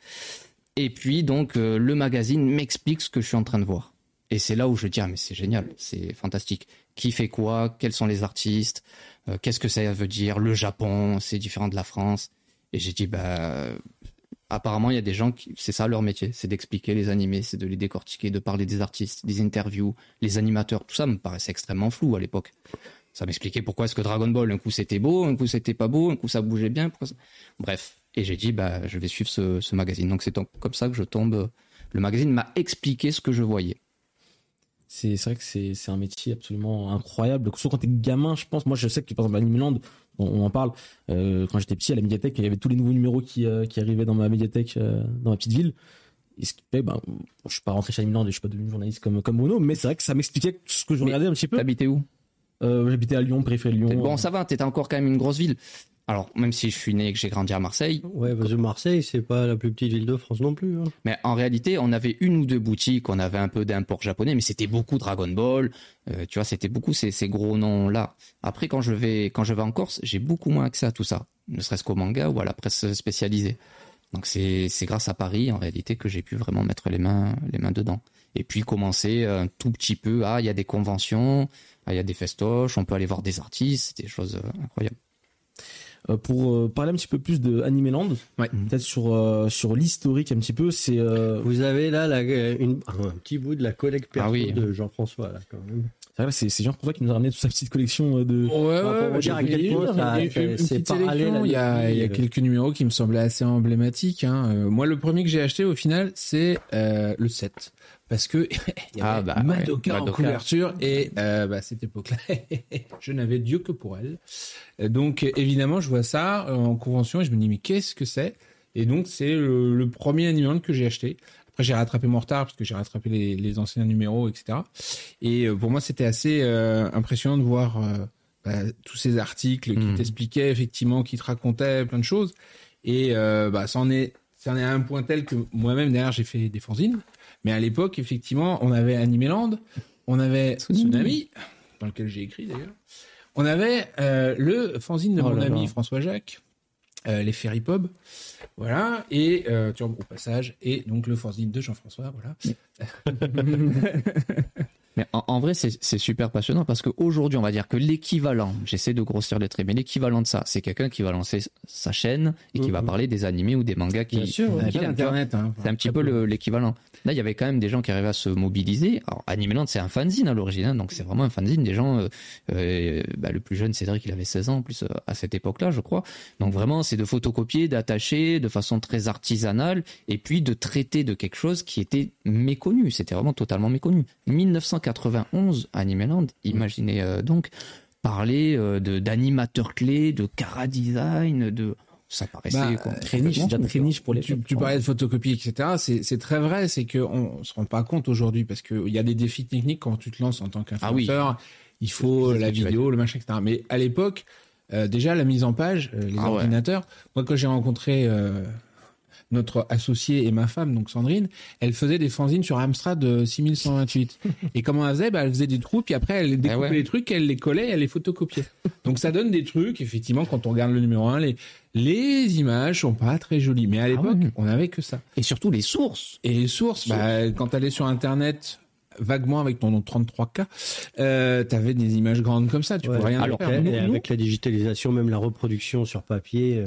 Et puis donc le magazine m'explique ce que je suis en train de voir. Et c'est là où je dis, ah mais c'est génial, c'est fantastique. Qui fait quoi ? Quels sont les artistes ? Qu'est-ce que ça veut dire ? Le Japon, c'est différent de la France. Et j'ai dit, bah apparemment il y a des gens qui, c'est ça leur métier, c'est d'expliquer les animés, c'est de les décortiquer, de parler des artistes, des interviews, les animateurs, tout ça me paraissait extrêmement flou à l'époque. Ça m'expliquait pourquoi est-ce que Dragon Ball, un coup c'était beau, un coup c'était pas beau, un coup ça bougeait bien, pourquoi ça... Bref, et j'ai dit bah je vais suivre ce magazine. Donc c'est comme ça que je tombe, le magazine m'a expliqué ce que je voyais. C'est vrai que c'est un métier absolument incroyable, surtout quand t'es gamin, je pense. Moi, je sais que par exemple à Animeland, on en parle. Quand j'étais petit à la médiathèque, il y avait tous les nouveaux numéros qui arrivaient dans ma médiathèque, dans ma petite ville. Et ce qui fait, ben, je suis pas rentré chez Animeland et je suis pas devenu journaliste comme Bruno, mais c'est vrai que ça m'expliquait ce que je regardais un petit peu. T'habitais où ? J'habitais à Lyon, périphérie de Lyon. Bon, ça va, t'étais encore quand même une grosse ville. Alors, même si je suis né et que j'ai grandi à Marseille... Ouais, parce que Marseille, c'est pas la plus petite ville de France non plus. Hein. Mais en réalité, on avait une ou deux boutiques, on avait un peu d'import japonais, mais c'était beaucoup Dragon Ball, tu vois, c'était beaucoup ces gros noms-là. Après, quand je vais en Corse, j'ai beaucoup moins accès à tout ça, ne serait-ce qu'au manga ou à la presse spécialisée. Donc c'est grâce à Paris, en réalité, que j'ai pu vraiment mettre les mains dedans. Et puis commencer un tout petit peu il y a des conventions, il y a des festoches, on peut aller voir des artistes, c'était des choses incroyables. Pour parler un petit peu plus de Animeland, peut-être sur l'historique un petit peu, c'est vous avez là un petit bout de la collecte perso de Jean-François là quand même. C'est vrai, c'est Jean-François qui nous a ramené toute sa petite collection de. Il y a quelques numéros qui me semblaient assez emblématiques. Hein. Moi, le premier que j'ai acheté au final, c'est le 7. Parce que il y avait Madoka en couverture et à cette époque-là, je n'avais Dieu que pour elle. Donc évidemment, je vois ça en convention et je me dis mais qu'est-ce que c'est ? Et donc c'est le premier Animeland que j'ai acheté. Après j'ai rattrapé mon retard parce que j'ai rattrapé les anciens numéros, etc. Et pour moi c'était assez impressionnant de voir tous ces articles qui t'expliquaient effectivement, qui te racontaient plein de choses. Et ça en est à un point tel que moi-même derrière j'ai fait des fanzines. Mais à l'époque, effectivement, on avait Animeland, on avait Tsunami, dans lequel j'ai écrit d'ailleurs, on avait le fanzine de mon ami François-Jacques, les Ferry Pub, voilà, et Turbo au passage, et donc le fanzine de Jean-François, voilà. Mais en vrai, c'est super passionnant parce qu'aujourd'hui, on va dire que l'équivalent, j'essaie de grossir les traits, mais l'équivalent de ça, c'est quelqu'un qui va lancer sa chaîne et qui va parler des animés ou des mangas qui... Bien sûr, on a pas Internet. Hein, c'est un petit peu l'équivalent. Là, il y avait quand même des gens qui arrivaient à se mobiliser. Alors, Animeland, c'est un fanzine à l'origine, hein, donc c'est vraiment un fanzine des gens... le plus jeune, Cédric, il avait 16 ans en plus à cette époque-là, je crois. Donc vraiment, c'est de photocopier, d'attacher de façon très artisanale et puis de traiter de quelque chose qui était méconnu. C'était vraiment totalement méconnu. 1991, Animeland, imaginez donc, parler d'animateurs clés, de chara-design, de... Ça paraissait très niche, déjà très niche pour les... Tu parlais de photocopie, etc. C'est très vrai, c'est qu'on ne se rend pas compte aujourd'hui, parce qu'il y a des défis techniques quand tu te lances en tant qu'influenceur, il faut la vidéo, le machin, etc. Mais à l'époque, déjà la mise en page, les ordinateurs... Moi, quand j'ai rencontré... notre associée et ma femme, donc Sandrine, elle faisait des fanzines sur Amstrad 6128. Et comment elle faisait ? Elle faisait des trous, puis après, elle découpait les trucs, elle les collait, elle les photocopiait. Donc, ça donne des trucs. Effectivement, quand on regarde le numéro 1, les images sont pas très jolies. Mais à l'époque, on avait que ça. Et surtout, les sources. Quand t'allais sur Internet... vaguement avec ton 33K, t'avais des images grandes comme ça, tu peux rien alors, faire. Et avec la digitalisation, même la reproduction sur papier,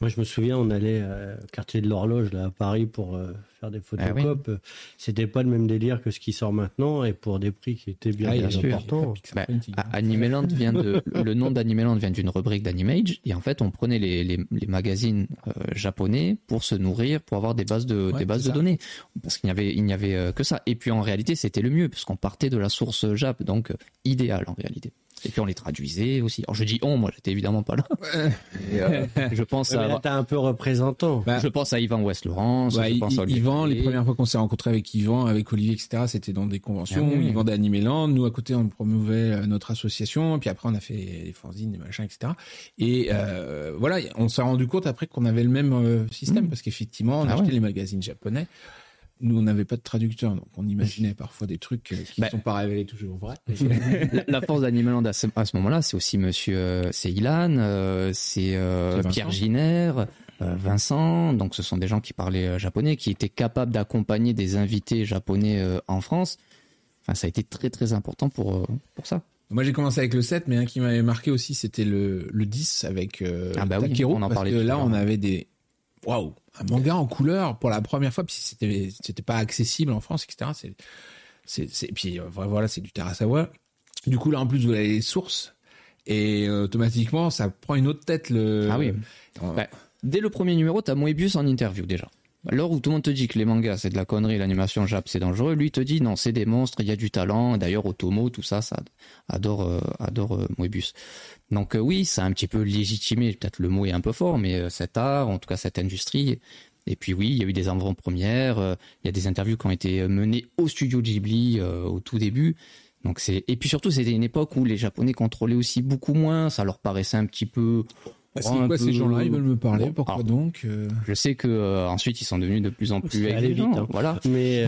moi je me souviens, on allait au quartier de l'horloge là à Paris pour faire des photocopes, c'était pas le même délire que ce qui sort maintenant et pour des prix qui étaient bien, bien importants. Bah, Animeland vient de, le nom d'Animeland vient d'une rubrique d'Animage et en fait on prenait les magazines japonais pour se nourrir, pour avoir des bases de, des bases de données parce qu'il n'y avait, que ça et puis en réalité c'était le mieux parce qu'on partait de la source Jap donc idéal en réalité. Et puis on les traduisait aussi. Alors je dis on, moi j'étais évidemment pas là. Et je pense à. Mais là, t'as un peu représentant. Bah, je pense à Yvan West-Laurence. Ouais, Yvan, les premières fois qu'on s'est rencontrés avec Yvan, avec Olivier, etc., c'était dans des conventions. Ah, oui. Yvan d'Animeland. Nous à côté, on promouvait notre association. Et puis après, on a fait des fanzines, des machins, etc. Et voilà, on s'est rendu compte après qu'on avait le même système parce qu'effectivement, on achetait les magazines japonais. Nous, on n'avait pas de traducteur, donc on imaginait parfois des trucs qui ne sont pas révélés toujours vrais. La force d'Animeland à ce moment-là, c'est aussi c'est Ilan, c'est Pierre Ginaire, Vincent. Donc, ce sont des gens qui parlaient japonais, qui étaient capables d'accompagner des invités japonais en France. Enfin, ça a été très, très important pour ça. Moi, j'ai commencé avec le 7, mais un qui m'avait marqué aussi, c'était le 10 avec Takeru. On en parlait parce que là, on avait des... Waouh, un manga en couleur pour la première fois, puis c'était pas accessible en France, etc. Et puis voilà, c'est du Terasawa. Du coup, là, en plus, vous avez les sources, et automatiquement, ça prend une autre tête. Ah oui. Dès le premier numéro, t'as Moebius en interview, déjà. Alors où tout le monde te dit que les mangas, c'est de la connerie, l'animation jap, c'est dangereux, lui te dit non, c'est des monstres, il y a du talent. D'ailleurs, Otomo, tout ça, ça adore Moebius. Donc oui, ça a un petit peu légitimé, peut-être le mot est un peu fort, mais cet art, en tout cas cette industrie. Et puis oui, il y a eu des avant-premières, il y a des interviews qui ont été menées au studio Ghibli au tout début. Donc et puis surtout, c'était une époque où les Japonais contrôlaient aussi beaucoup moins, ça leur paraissait un petit peu... Parce que quoi, ces gens-là, ils veulent me parler, bon, pourquoi alors, donc Je sais que ensuite ils sont devenus de plus en plus exigeants, hein. Voilà. Mais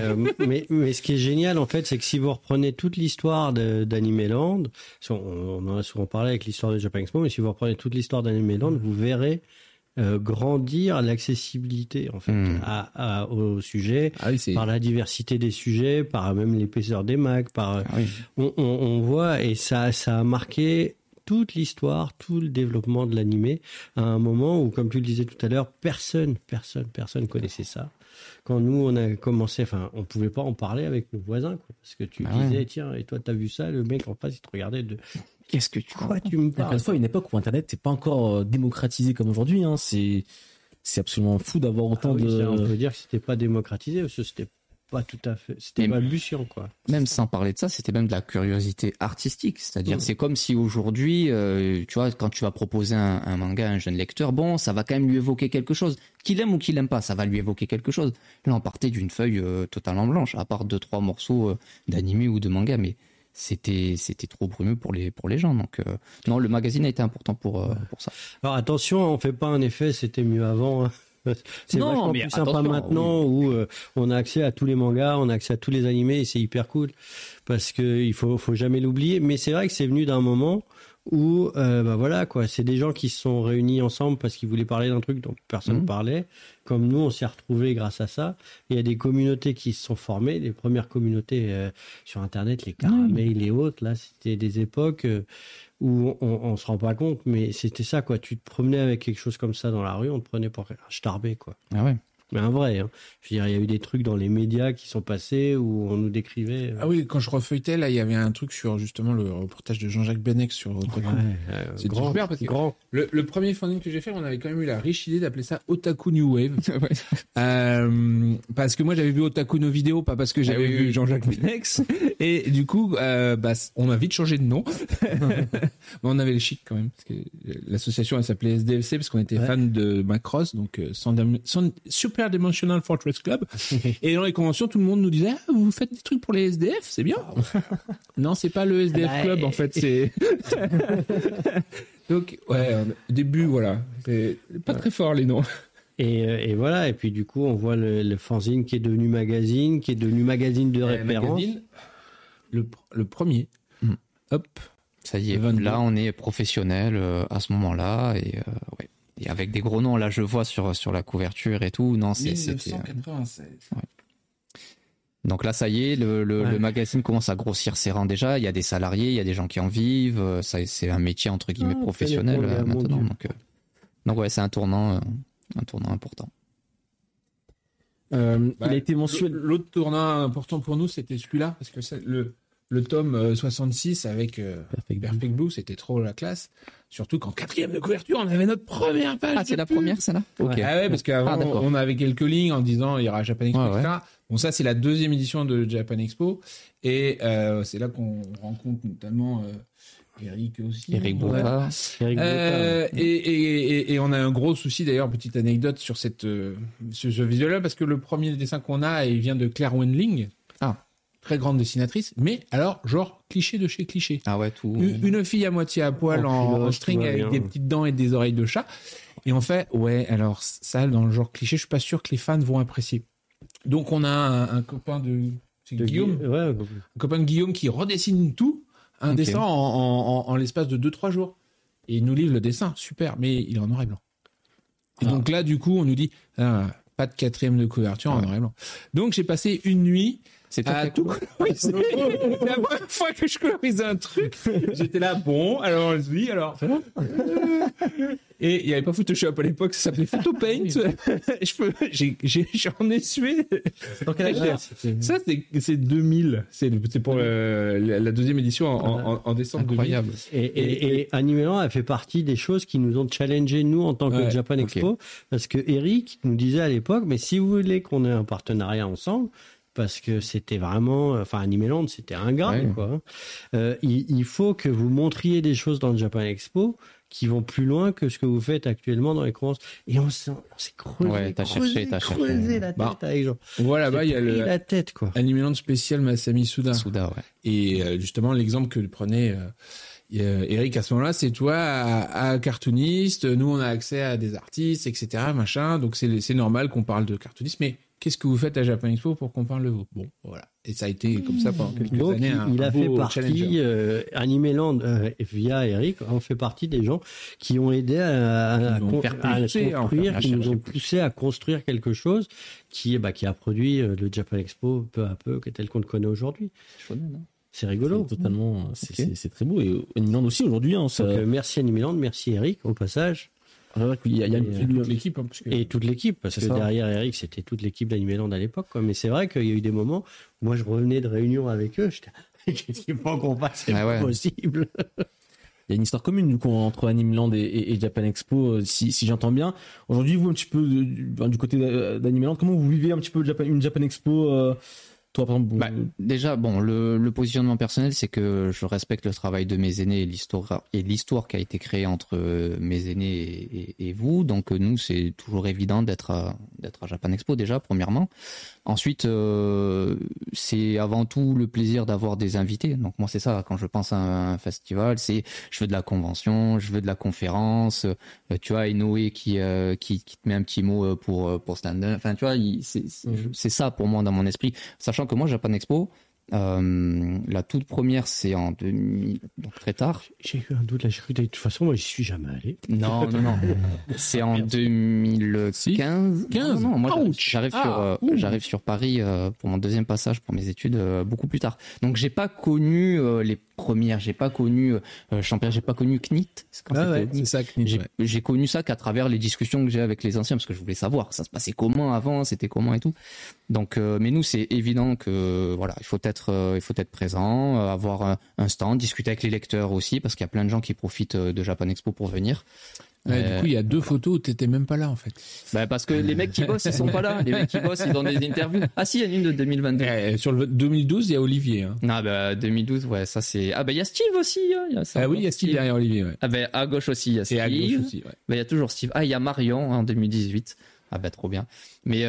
ce qui est génial en fait, c'est que si vous reprenez toute l'histoire d'Animeland, on en a souvent parlé avec l'histoire de Japan Expo, mais si vous reprenez toute l'histoire d'Animeland, vous verrez grandir l'accessibilité en fait au sujet, par la diversité des sujets, par même l'épaisseur des mags, on voit et ça a marqué toute l'histoire, tout le développement de l'animé à un moment où, comme tu le disais tout à l'heure, personne connaissait ça. Quand nous, on a commencé, on pouvait pas en parler avec nos voisins, quoi, parce que tu disais, tiens, et toi, t'as vu ça, le mec en face, il te regardait de... Qu'est-ce que tu crois, tu me parles? Encore une fois, une époque où Internet n'est pas encore démocratisé comme aujourd'hui, hein. C'est absolument fou d'avoir autant on peut dire que c'était pas démocratisé, parce que c'était pas tout à fait, c'était balbutiant, quoi. Même sans parler de ça, c'était même de la curiosité artistique, c'est-à-dire c'est comme si aujourd'hui, tu vois, quand tu vas proposer un manga à un jeune lecteur, bon, ça va quand même lui évoquer quelque chose, qu'il aime ou qu'il aime pas, ça va lui évoquer quelque chose. Là, on partait d'une feuille totalement blanche, à part 2-3 morceaux d'animé ou de manga, mais c'était trop brumeux pour les gens, donc non, le magazine a été important pour ça. Alors attention, on fait pas un effet, c'était mieux avant, hein. C'est vachement plus sympa maintenant où on a accès à tous les mangas, on a accès à tous les animés et c'est hyper cool parce que il faut jamais l'oublier. Mais c'est vrai que c'est venu d'un moment où voilà quoi, c'est des gens qui se sont réunis ensemble parce qu'ils voulaient parler d'un truc dont personne parlait. Comme nous, on s'est retrouvés grâce à ça. Il y a des communautés qui se sont formées, les premières communautés sur Internet, les caramels, les autres. Là, c'était des époques où on se rend pas compte, mais c'était ça quoi. Tu te promenais avec quelque chose comme ça dans la rue, on te prenait pour un starbé quoi. Ah ouais. Mais un vrai, hein. Je veux dire, il y a eu des trucs dans les médias qui sont passés où on nous décrivait. Ah oui, quand je refeuilletais, là, il y avait un truc sur, justement, le reportage de Jean-Jacques Benec sur Otaku. Ouais, c'est grand, super parce que grand. Le premier fanzine que j'ai fait, on avait quand même eu la riche idée d'appeler ça Otaku New Wave. Parce que moi, j'avais vu Otaku no vidéo, pas parce que j'avais vu Jean-Jacques Benec. Et du coup, on a vite changé de nom. Mais on avait le chic quand même. Parce que l'association, elle s'appelait SDFC parce qu'on était fans de Macross, donc, Super Dimensional Fortress Club. Et dans les conventions, tout le monde nous disait vous faites des trucs pour les SDF, c'est bien. Non, c'est pas le SDF Club en fait, c'est donc début voilà, c'est pas très fort les noms. Et voilà, et puis du coup, on voit le fanzine qui est devenu magazine, de référence. Magazine, le premier. Hop, ça y est. Là, on est professionnel à ce moment-là et Et avec des gros noms, là, je vois sur la couverture et tout. Non, 1996. Donc là, ça y est, le magazine commence à grossir ses rangs déjà. Il y a des salariés, il y a des gens qui en vivent. Ça, c'est un métier entre guillemets professionnel maintenant. Donc ouais, c'est un tournant important. Il a été mensuel. L'autre tournant important pour nous, c'était celui-là, parce que le tome 66 avec Perfect Blue, c'était trop la classe. Surtout qu'en quatrième de couverture, on avait notre première page. Ah, c'est la première, celle-là ? Okay. Ah ouais, parce qu'avant, on avait quelques lignes en disant il y aura Japan Expo, etc. Bon, ça, c'est la deuxième édition de Japan Expo. Et c'est là qu'on rencontre notamment Eric aussi. Eric Bourra. Et on a un gros souci, d'ailleurs, petite anecdote sur ce visuel-là, parce que le premier dessin qu'on a, il vient de Claire Wendling. Ah. Très grande dessinatrice, mais alors, genre, cliché de chez cliché. Ah ouais, tout. Une fille à moitié à poil en string avec des petites dents et des oreilles de chat. Et on fait, ouais, alors, ça, dans le genre cliché, je suis pas sûr que les fans vont apprécier. Donc, on a un copain de Guillaume. Un copain de Guillaume qui redessine tout, un dessin en l'espace de 2-3 jours. Et il nous livre le dessin, super, mais il est en noir et blanc. Et donc là, du coup, on nous dit, pas de quatrième de couverture en noir et blanc. Donc, j'ai passé une nuit. C'est tout. Oui, c'est la première fois que je colorisais un truc. J'étais là, bon, alors oui, alors. Et il n'y avait pas Photoshop à l'époque, ça s'appelait PhotoPaint. J'en ai sué. Dans quelle année ça, c'est 2000. C'est pour la deuxième édition en décembre. Incroyable. 2000. Et Animeland a fait partie des choses qui nous ont challengés, nous, en tant que Japan Expo. Parce que Eric nous disait à l'époque, mais si vous voulez qu'on ait un partenariat ensemble, parce que c'était vraiment... Enfin, Animeland, c'était un gars, quoi. Il faut que vous montriez des choses dans le Japan Expo qui vont plus loin que ce que vous faites actuellement dans les courses. Et on s'est creusé, t'as creusé la tête avec Jean. Voilà, bah, il y a la tête, quoi. Animeland spécial Masami Suda, Et justement, l'exemple que prenait... Eric, à ce moment-là, c'est toi, à cartooniste, nous, on a accès à des artistes, etc., machin, donc c'est normal qu'on parle de cartooniste, mais qu'est-ce que vous faites à Japan Expo pour qu'on parle de vous? Bon, voilà. Et ça a été comme ça pendant quelques années. Il a fait partie, Animeland, via Eric, on fait partie des gens qui ont aidé à poussé à construire quelque chose qui a produit le Japan Expo peu à peu, tel qu'on le connaît aujourd'hui. C'est chouette, non? C'est rigolo. C'est totalement, c'est très beau. Et Animeland aussi aujourd'hui. Merci Animeland, merci Eric au passage. Il y a toute l'équipe. Hein, et toute l'équipe, parce que derrière Eric, c'était toute l'équipe d'Animeland à l'époque. Quoi. Mais c'est vrai qu'il y a eu des moments où moi je revenais de réunion avec eux. Qu'est-ce qu'ils font qu'on passe ? C'est pas possible. Il y a une histoire commune du coup entre Animeland et Japan Expo, si j'entends bien. Aujourd'hui, vous un petit peu du côté d'Animeland, comment vous vivez un petit peu une Japan Expo Toi, par exemple, déjà, le positionnement personnel, c'est que je respecte le travail de mes aînés et l'histoire qui a été créée entre mes aînés et vous. Donc, nous, c'est toujours évident d'être à Japan Expo, déjà, premièrement. Ensuite, c'est avant tout le plaisir d'avoir des invités. Donc, moi, c'est ça. Quand je pense à un festival, c'est je veux de la convention, je veux de la conférence. Tu vois, Inoue qui te met un petit mot pour stand-up. Enfin, tu vois, c'est ça pour moi dans mon esprit. Sachant que moi, Japan Expo, la toute première, c'est en 2000, donc très tard. J'ai eu un doute là, de toute façon, moi, j'y suis jamais allé. Non. C'est en 2015. Moi, j'arrive sur Paris pour mon deuxième passage pour mes études beaucoup plus tard. Donc, j'ai pas connu les premières, j'ai pas connu Champion, j'ai pas connu KNIT. J'ai connu ça qu'à travers les discussions que j'ai avec les anciens, parce que je voulais savoir ça se passait comment avant, c'était comment et tout. Donc, mais nous, c'est évident que voilà, il faut être présent, avoir un stand, discuter avec les lecteurs aussi, parce qu'il y a plein de gens qui profitent de Japan Expo pour venir. Du coup, il y a deux photos où t'étais même pas là, en fait. Parce que les mecs qui bossent, ils sont pas là. Les mecs qui bossent, ils donnent des interviews. Ah si, il y en a une de 2022. Sur le 2012, il y a Olivier. Hein. Ah 2012, ça c'est. Ah il y a Steve aussi. Il y a Steve derrière Olivier. Ouais. À gauche aussi, il y a Steve. Et à gauche aussi, il y a toujours Steve. Ah il y a Marion en 2018. Trop bien. Mais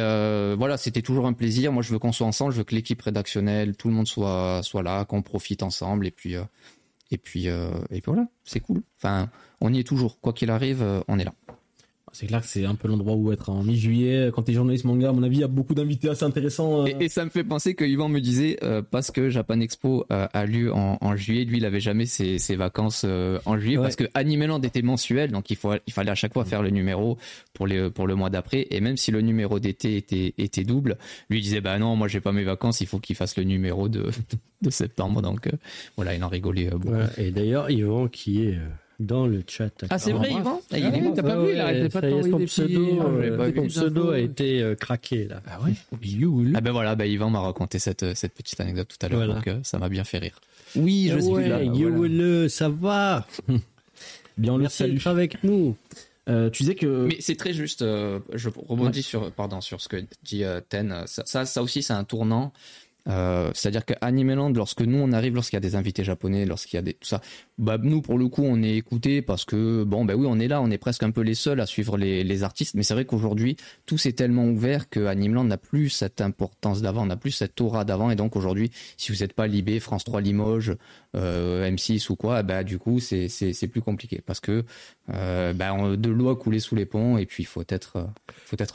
voilà, c'était toujours un plaisir. Moi, je veux qu'on soit ensemble. Je veux que l'équipe rédactionnelle, tout le monde soit là, qu'on profite ensemble. Et puis voilà, c'est cool. Enfin, on y est toujours. Quoi qu'il arrive, on est là. c'est clair que c'est un peu l'endroit où être en mi-juillet quand t'es journaliste manga. À mon avis, il y a beaucoup d'invités assez intéressants. Et ça me fait penser que Yvan me disait parce que Japan Expo a lieu en juillet, lui il avait jamais ses vacances en juillet, ouais. Parce que Animeland était mensuel, donc il fallait à chaque fois faire le numéro pour le mois d'après. Et même si le numéro d'été était double, lui il disait bah non, moi j'ai pas mes vacances, il faut qu'il fasse le numéro de septembre. Donc voilà, il en rigolait beaucoup. Ouais. Et d'ailleurs Yvan qui est dans le chat. Ah, c'est vrai, Yvan ? Il est t'as pas vu, il arrêtait pas de t'envoyer des pseudos. Ton pseudo a été craqué, là. Ah ouais ? Ah ben voilà, Yvan m'a raconté cette petite anecdote tout à l'heure, voilà. Donc ça m'a bien fait rire. Oui, je suis là. Voilà. Ça va ? Bien, merci d'être avec nous. Tu disais que... Mais c'est très juste, je rebondis sur ce que dit Ten. Ça aussi, c'est un tournant. C'est-à-dire qu'Animeland, lorsque nous on arrive, lorsqu'il y a des invités japonais, lorsqu'il y a tout ça, bah nous pour le coup on est écoutés parce que bon bah oui on est là, on est presque un peu les seuls à suivre les artistes, mais c'est vrai qu'aujourd'hui tout s'est tellement ouvert que Animeland n'a plus cette importance d'avant, n'a plus cette aura d'avant, et donc aujourd'hui si vous n'êtes pas Libé, France 3 Limoges, M6 ou quoi, bah du coup c'est plus compliqué parce que de l'eau a coulé sous les ponts et puis il faut être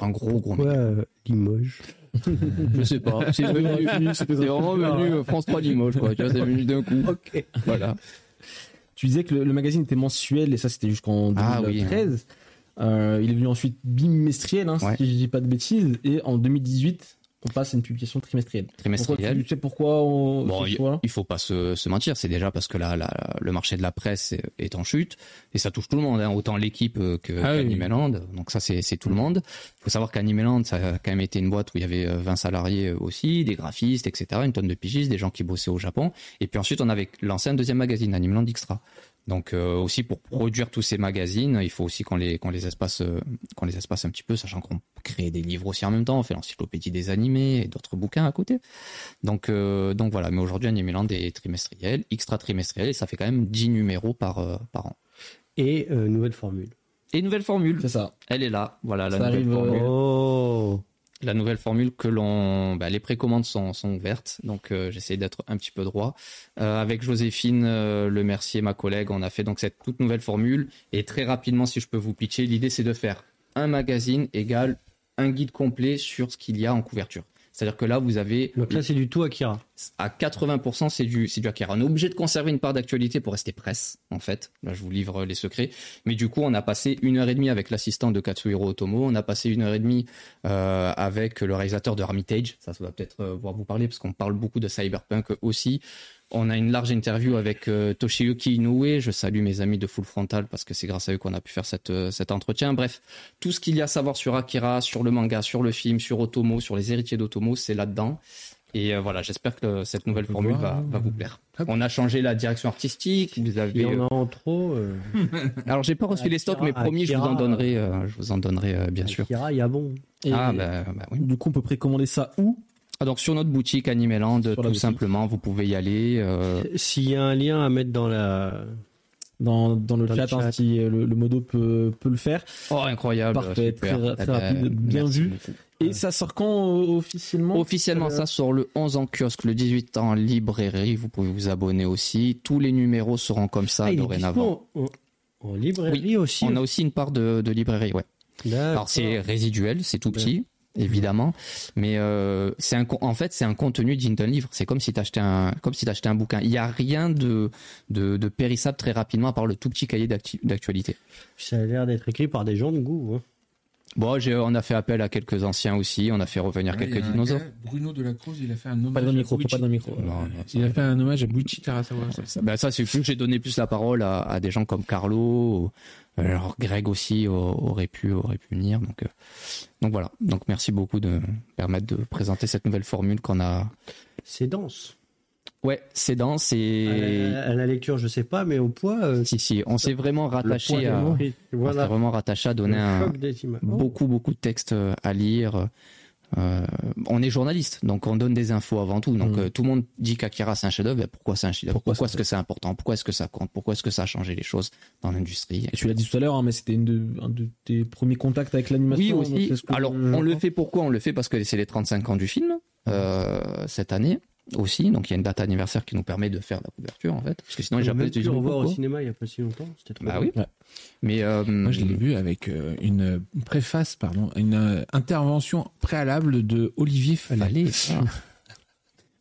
un gros mec. Limoges. Je sais pas, c'est vraiment venu France 3 Limoges, quoi. Tu vois, c'est venu d'un coup. Ok. Voilà. Tu disais que le magazine était mensuel et ça c'était jusqu'en 2013. Ah, oui, hein. Il est venu ensuite bimestriel, si je dis pas de bêtises, et en 2018. On passe à une publication trimestrielle. Tu sais pourquoi on... Bon, il faut pas se mentir. C'est déjà parce que le marché de la presse est en chute et ça touche tout le monde, hein, autant l'équipe qu'Animeland. Oui. Donc ça, c'est tout le monde. Il faut savoir qu'Animeland, ça a quand même été une boîte où il y avait 20 salariés aussi, des graphistes, etc., une tonne de pigistes, des gens qui bossaient au Japon. Et puis ensuite, on avait lancé un deuxième magazine, Animeland Extra. Donc aussi pour produire tous ces magazines, il faut aussi qu'on les espace un petit peu, sachant qu'on crée des livres aussi en même temps, on fait l'encyclopédie des animés et d'autres bouquins à côté. Donc voilà, mais aujourd'hui Animeland est trimestriel, extra-trimestriel, et ça fait quand même 10 numéros par an. Et nouvelle formule. C'est ça. Elle est là, voilà ça arrive. Formule. Oh. La nouvelle formule que les précommandes sont ouvertes, donc j'essaie d'être un petit peu droit. Avec Joséphine Le Mercier, ma collègue, on a fait donc cette toute nouvelle formule. Et très rapidement, si je peux vous pitcher, l'idée c'est de faire un magazine égale un guide complet sur ce qu'il y a en couverture. C'est-à-dire que là, vous avez... Donc là, c'est du tout Akira. À 80%, c'est du Akira. On est obligé de conserver une part d'actualité pour rester presse, en fait. Là, je vous livre les secrets. Mais du coup, on a passé 1h30 avec l'assistant de Katsuhiro Otomo. On a passé 1h30 avec le réalisateur de Hermitage. Ça va peut-être vous parler, parce qu'on parle beaucoup de cyberpunk aussi. On a une large interview avec Toshiyuki Inoue. Je salue mes amis de Full Frontal parce que c'est grâce à eux qu'on a pu faire cet entretien. Bref, tout ce qu'il y a à savoir sur Akira, sur le manga, sur le film, sur Otomo, sur les héritiers d'Otomo, c'est là-dedans. Et voilà, j'espère que cette nouvelle formule va vous plaire. On a changé la direction artistique. Vous avez... Il y en a en trop. Alors, j'ai pas reçu Akira, les stocks, mais promis, Akira, je vous en donnerai bien sûr. Akira, il y a bon. Et oui. Du coup, on peut précommander ça où ? Ah, donc sur notre boutique Animeland, simplement, vous pouvez y aller. S'il y a un lien à mettre dans le chat. Hein, si le modo peut le faire. Oh, incroyable. Parfait, très rapide, bien vu. Et ça sort quand officiellement ? Officiellement, ça sort le 11 en kiosque, le 18 en librairie. Vous pouvez vous abonner aussi. Tous les numéros seront comme ça dorénavant. En librairie aussi. On a aussi une part de librairie, ouais. D'accord. Alors c'est résiduel, c'est tout petit. Évidemment, mais c'est un contenu digne d'un livre. C'est comme si t'achetais un bouquin. Il n'y a rien de périssable très rapidement à part le tout petit cahier d'actualité. Ça a l'air d'être écrit par des gens de goût. Hein. Bon, on a fait appel à quelques anciens aussi. On a fait revenir quelques dinosaures. Bruno de la Cruz, il a fait un hommage. Pas dans le micro. Il a fait un hommage à Buichi Tarasawa. Ça, c'est plus. J'ai donné plus la parole à des gens comme Carlo. Alors Greg aussi aurait pu venir. Donc voilà. Donc merci beaucoup de permettre de présenter cette nouvelle formule qu'on a. C'est dense. Ouais, c'est dense et à la lecture, je sais pas, mais au poids. Si, on s'est vraiment rattaché à donner beaucoup de textes à lire. On est journaliste, donc on donne des infos avant tout. Donc tout le monde dit qu'Akira c'est un chef-d'œuvre. Pourquoi c'est un chef-d'œuvre ? Pourquoi est-ce que c'est important ? Pourquoi est-ce que ça compte ? Pourquoi est-ce que ça a changé les choses dans l'industrie ? Et tu l'as dit tout à l'heure, hein, mais c'était un de tes premiers contacts avec l'animation. Oui, aussi. Alors on le fait pourquoi ? On le fait parce que c'est les 35 ans du film cette année. aussi, donc il y a une date anniversaire qui nous permet de faire la couverture en fait, parce que sinon les Japonais tu les vois au cinéma il y a pas si longtemps, c'était trop bien. Oui. Ouais. Mais moi je l'ai vu avec une préface, une intervention préalable de Olivier Fallet.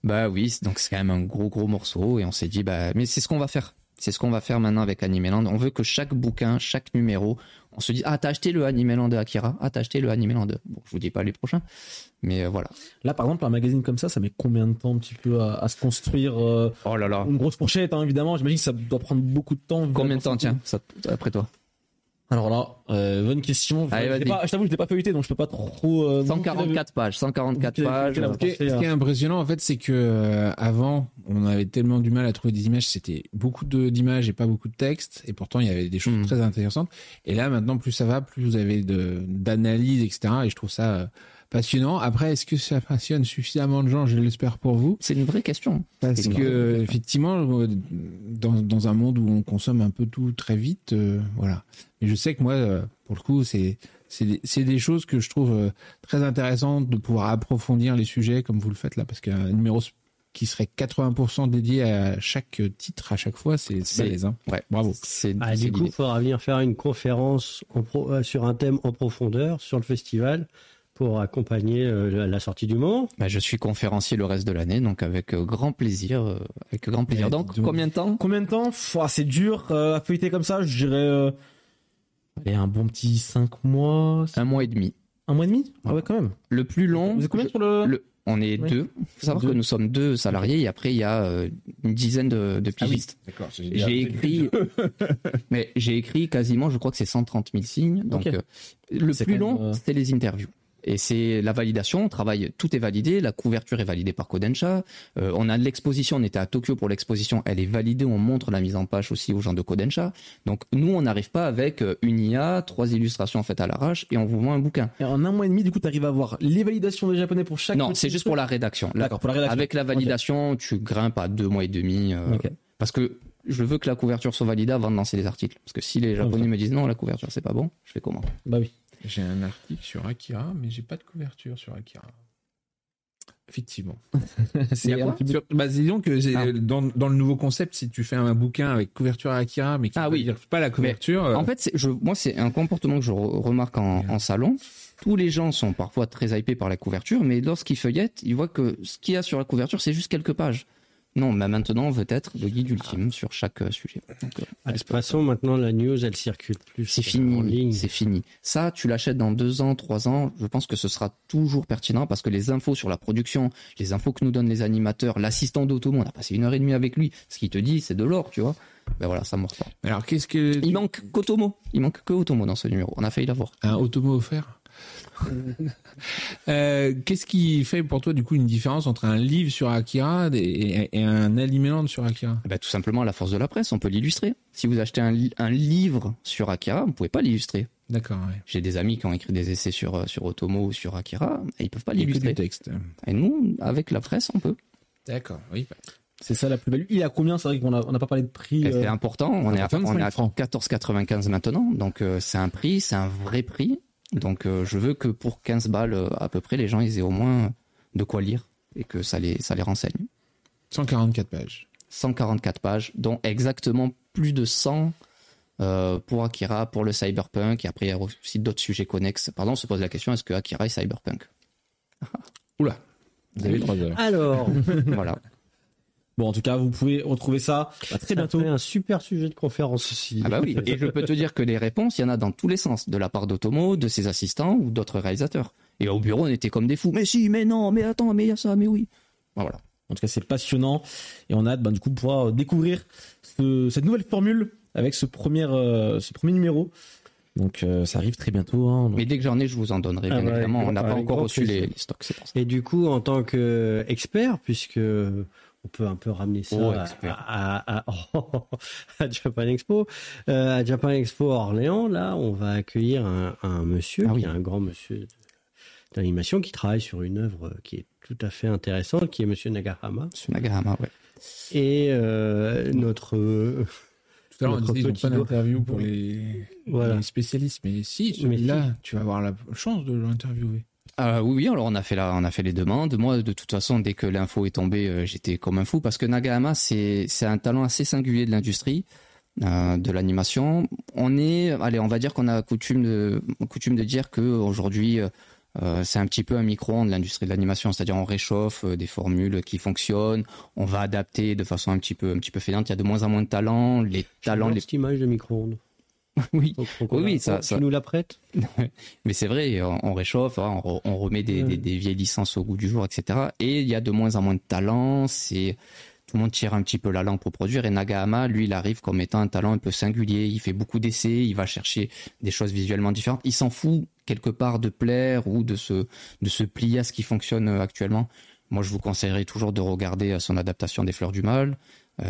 Bah oui, donc c'est quand même un gros morceau et on s'est dit bah mais c'est ce qu'on va faire. C'est ce qu'on va faire maintenant avec Animeland. On veut que chaque bouquin, chaque numéro, on se dise « Ah, t'as acheté le Animeland de Akira. Ah, t'as acheté le Animeland de... » Bon, je vous dis pas les prochains, mais voilà. Là, par exemple, un magazine comme ça met combien de temps un petit peu à se construire Oh là là. Une grosse fourchette, hein, évidemment. J'imagine que ça doit prendre beaucoup de temps. Combien de temps, tiens, ça, après toi? Alors là, bonne question. Allez, je t'avoue, je l'ai pas feuilleté, donc je peux pas trop. 144 pages. Ce qui est impressionnant, en fait, c'est que avant, on avait tellement du mal à trouver des images. C'était beaucoup d'images et pas beaucoup de textes, et pourtant il y avait des choses très intéressantes. Et là, maintenant, plus ça va, plus vous avez d'analyses, etc. Et je trouve ça passionnant. Après, est-ce que ça passionne suffisamment de gens? Je l'espère pour vous. C'est une vraie question. Parce que effectivement, dans un monde où on consomme un peu tout très vite, voilà. Et je sais que moi, pour le coup, c'est des choses que je trouve très intéressantes de pouvoir approfondir les sujets comme vous le faites là, parce qu'un numéro qui serait 80% dédié à chaque titre à chaque fois, c'est balèze. Hein. Ouais, bravo. Du coup, il faudra venir faire une conférence sur un thème en profondeur sur le festival pour accompagner la sortie du moment. Bah, je suis conférencier le reste de l'année, donc avec grand plaisir. Donc, combien de temps? C'est dur à feuilleter comme ça, je dirais... Allez, un bon petit 5 mois. Un mois et demi. Un mois et demi? Ah ouais, quand même. Le plus long. Vous êtes combien sur le... On est deux. Il faut savoir que nous sommes 2 salariés et après, il y a une dizaine de pigistes. Ah oui. D'accord. J'ai écrit, mais j'ai écrit quasiment, je crois que c'est 130 000 signes. Donc, le plus long, c'était les interviews. Et c'est la validation, on travaille, tout est validé, la couverture est validée par Kodansha, on a de l'exposition, on était à Tokyo pour l'exposition, elle est validée, on montre la mise en page aussi aux gens de Kodansha. Donc nous, on n'arrive pas avec une IA, 3 illustrations faites à l'arrache et on vous vend un bouquin. Et en un mois et demi, du coup, tu arrives à avoir les validations des Japonais pour chaque... Non, c'est juste pour la rédaction. D'accord, pour la rédaction. Avec la validation, tu grimpes à 2 mois et demi, parce que je veux que la couverture soit validée avant de lancer les articles. Parce que si les Japonais me disent non, la couverture, c'est pas bon, je fais comment? Bah oui. J'ai un article sur Akira, mais j'ai pas de couverture sur Akira. Effectivement. Disons que dans le nouveau concept, si tu fais un bouquin avec couverture à Akira, mais qui pas la couverture. Mais en fait, c'est un comportement que je remarque en salon. Tous les gens sont parfois très hypés par la couverture, mais lorsqu'ils feuillettent, ils voient que ce qu'il y a sur la couverture, c'est juste quelques pages. Non, mais maintenant, on veut être le guide ultime sur chaque sujet. De toute façon, maintenant, la news, elle circule plus. C'est fini, en ligne. C'est fini. Ça, tu l'achètes dans 2 ans, 3 ans. Je pense que ce sera toujours pertinent parce que les infos sur la production, les infos que nous donnent les animateurs, l'assistant d'Otomo, on a passé 1h30 avec lui. Ce qu'il te dit, c'est de l'or, tu vois. Ben voilà, ça mord pas. Alors, qu'est-ce que... Il manque que Otomo dans ce numéro. On a failli l'avoir. Un Otomo offert? Qu'est-ce qui fait pour toi du coup une différence entre un livre sur Akira et un Animeland sur Akira? Bah, tout simplement la force de la presse, on peut l'illustrer. Si vous achetez un livre sur Akira, vous ne pouvez pas l'illustrer. D'accord. Ouais. J'ai des amis qui ont écrit des essais sur Otomo ou sur Akira et ils ne peuvent pas l'illustrer. Que du texte. Et nous, avec la presse, on peut. D'accord, oui. C'est ça la plus-value. Il est à combien? C'est vrai qu'on n'a pas parlé de prix. C'est important, on est à 14,95 maintenant, donc c'est un prix, c'est un vrai prix. Donc je veux que pour 15 balles à peu près, les gens ils aient au moins de quoi lire et que ça les renseigne. 144 pages. 144 pages, dont exactement plus de 100 pour Akira, pour le cyberpunk, et après il y a aussi d'autres sujets connexes. Pardon, on se pose la question, est-ce que Akira est cyberpunk? Oula, vous avez 3 heures. Alors, voilà. Bon, en tout cas, vous pouvez retrouver ça très bientôt. Un super sujet de conférence aussi. Ah bah oui, et je peux te dire que les réponses, il y en a dans tous les sens, de la part d'Otomo, de ses assistants ou d'autres réalisateurs. Et au bureau, on était comme des fous. Mais si, mais non, mais attends, mais il y a ça, mais oui. Voilà. En tout cas, c'est passionnant et on a hâte, du coup, de pouvoir découvrir cette nouvelle formule avec ce premier numéro. Donc ça arrive très bientôt. Hein, donc... Mais dès que j'en ai, je vous en donnerai, bien évidemment. On n'a pas encore reçu les stocks. C'est pour ça. Et du coup, en tant qu'expert, puisque... On peut un peu ramener ça à Japan Expo. À Japan Expo Orléans, là, on va accueillir un monsieur, un grand monsieur d'animation qui travaille sur une œuvre qui est tout à fait intéressante, qui est monsieur Nagahama. Monsieur Nagahama, ouais. Et notre... Tout à l'heure, on disait qu'ils n'ont pas d'interview pour les spécialistes, mais si, celui-là, tu vas avoir la chance de l'interviewer. Oui, alors on a fait les demandes. Moi, de toute façon, dès que l'info est tombée, j'étais comme un fou parce que Nagahama, c'est un talent assez singulier de l'industrie de l'animation. On va dire qu'on a coutume de dire que aujourd'hui, c'est un petit peu un micro-ondes de l'industrie de l'animation, c'est-à-dire on réchauffe des formules qui fonctionnent, on va adapter de façon un petit peu fainéante. Il y a de moins en moins de talents. Cette image de micro-ondes. Oui, ça. Tu nous la prêtes. Mais c'est vrai, on réchauffe, on remet des vieilles licences au goût du jour, etc. Et il y a de moins en moins de talents. Tout le monde tire un petit peu la langue pour produire. Et Nagahama, lui, il arrive comme étant un talent un peu singulier. Il fait beaucoup d'essais, il va chercher des choses visuellement différentes. Il s'en fout quelque part de plaire ou de se plier à ce qui fonctionne actuellement. Moi, je vous conseillerais toujours de regarder son adaptation des Fleurs du Mal.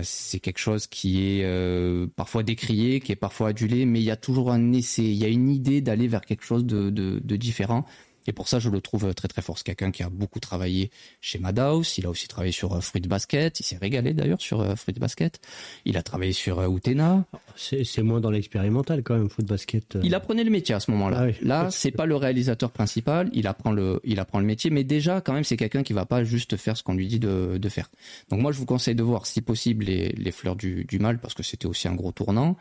C'est quelque chose qui est parfois décrié, qui est parfois adulé, mais il y a toujours un essai, il y a une idée d'aller vers quelque chose de différent. Et pour ça, je le trouve très très fort. C'est quelqu'un qui a beaucoup travaillé chez Madhouse. Il a aussi travaillé sur Fruit Basket. Il s'est régalé d'ailleurs sur Fruit Basket. Il a travaillé sur Utena. C'est moins dans l'expérimental quand même, Fruit Basket. Il apprenait le métier à ce moment-là. Ah, oui. Là, c'est pas le réalisateur principal. Il apprend le métier, mais déjà quand même, c'est quelqu'un qui va pas juste faire ce qu'on lui dit de faire. Donc moi, je vous conseille de voir, si possible, les Fleurs du Mal, parce que c'était aussi un gros tournant.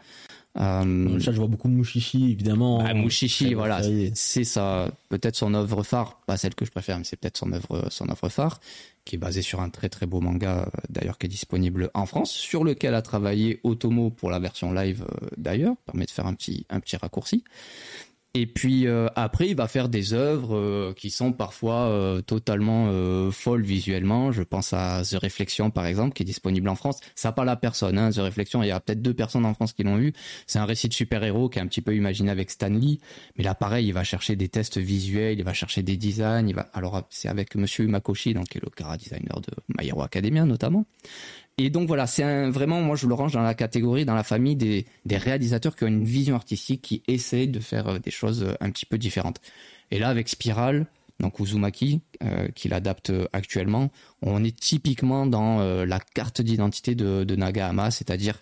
Ça, je vois beaucoup Mushishi, évidemment. Mushishi, voilà, c'est ça, peut-être son œuvre phare, pas celle que je préfère, mais c'est peut-être son œuvre phare, qui est basée sur un très très beau manga, d'ailleurs, qui est disponible en France, sur lequel a travaillé Otomo pour la version live, d'ailleurs, permet de faire un petit raccourci. Et puis après, il va faire des œuvres qui sont parfois totalement folles visuellement. Je pense à The Reflection, par exemple, qui est disponible en France. Ça parle à personne, hein, The Reflection. Il y a peut-être 2 personnes en France qui l'ont vu. C'est un récit de super-héros qui est un petit peu imaginé avec Stan Lee. Mais là, pareil, il va chercher des tests visuels, il va chercher des designs. Alors, c'est avec Monsieur Umakoshi, donc, qui est le chara-designer de My Hero Academia, notamment. Et donc voilà, vraiment, moi je le range dans la catégorie, dans la famille des réalisateurs qui ont une vision artistique, qui essaient de faire des choses un petit peu différentes. Et là, avec Spiral, donc Uzumaki, qui l'adapte actuellement, on est typiquement dans la carte d'identité de Nagahama, c'est-à-dire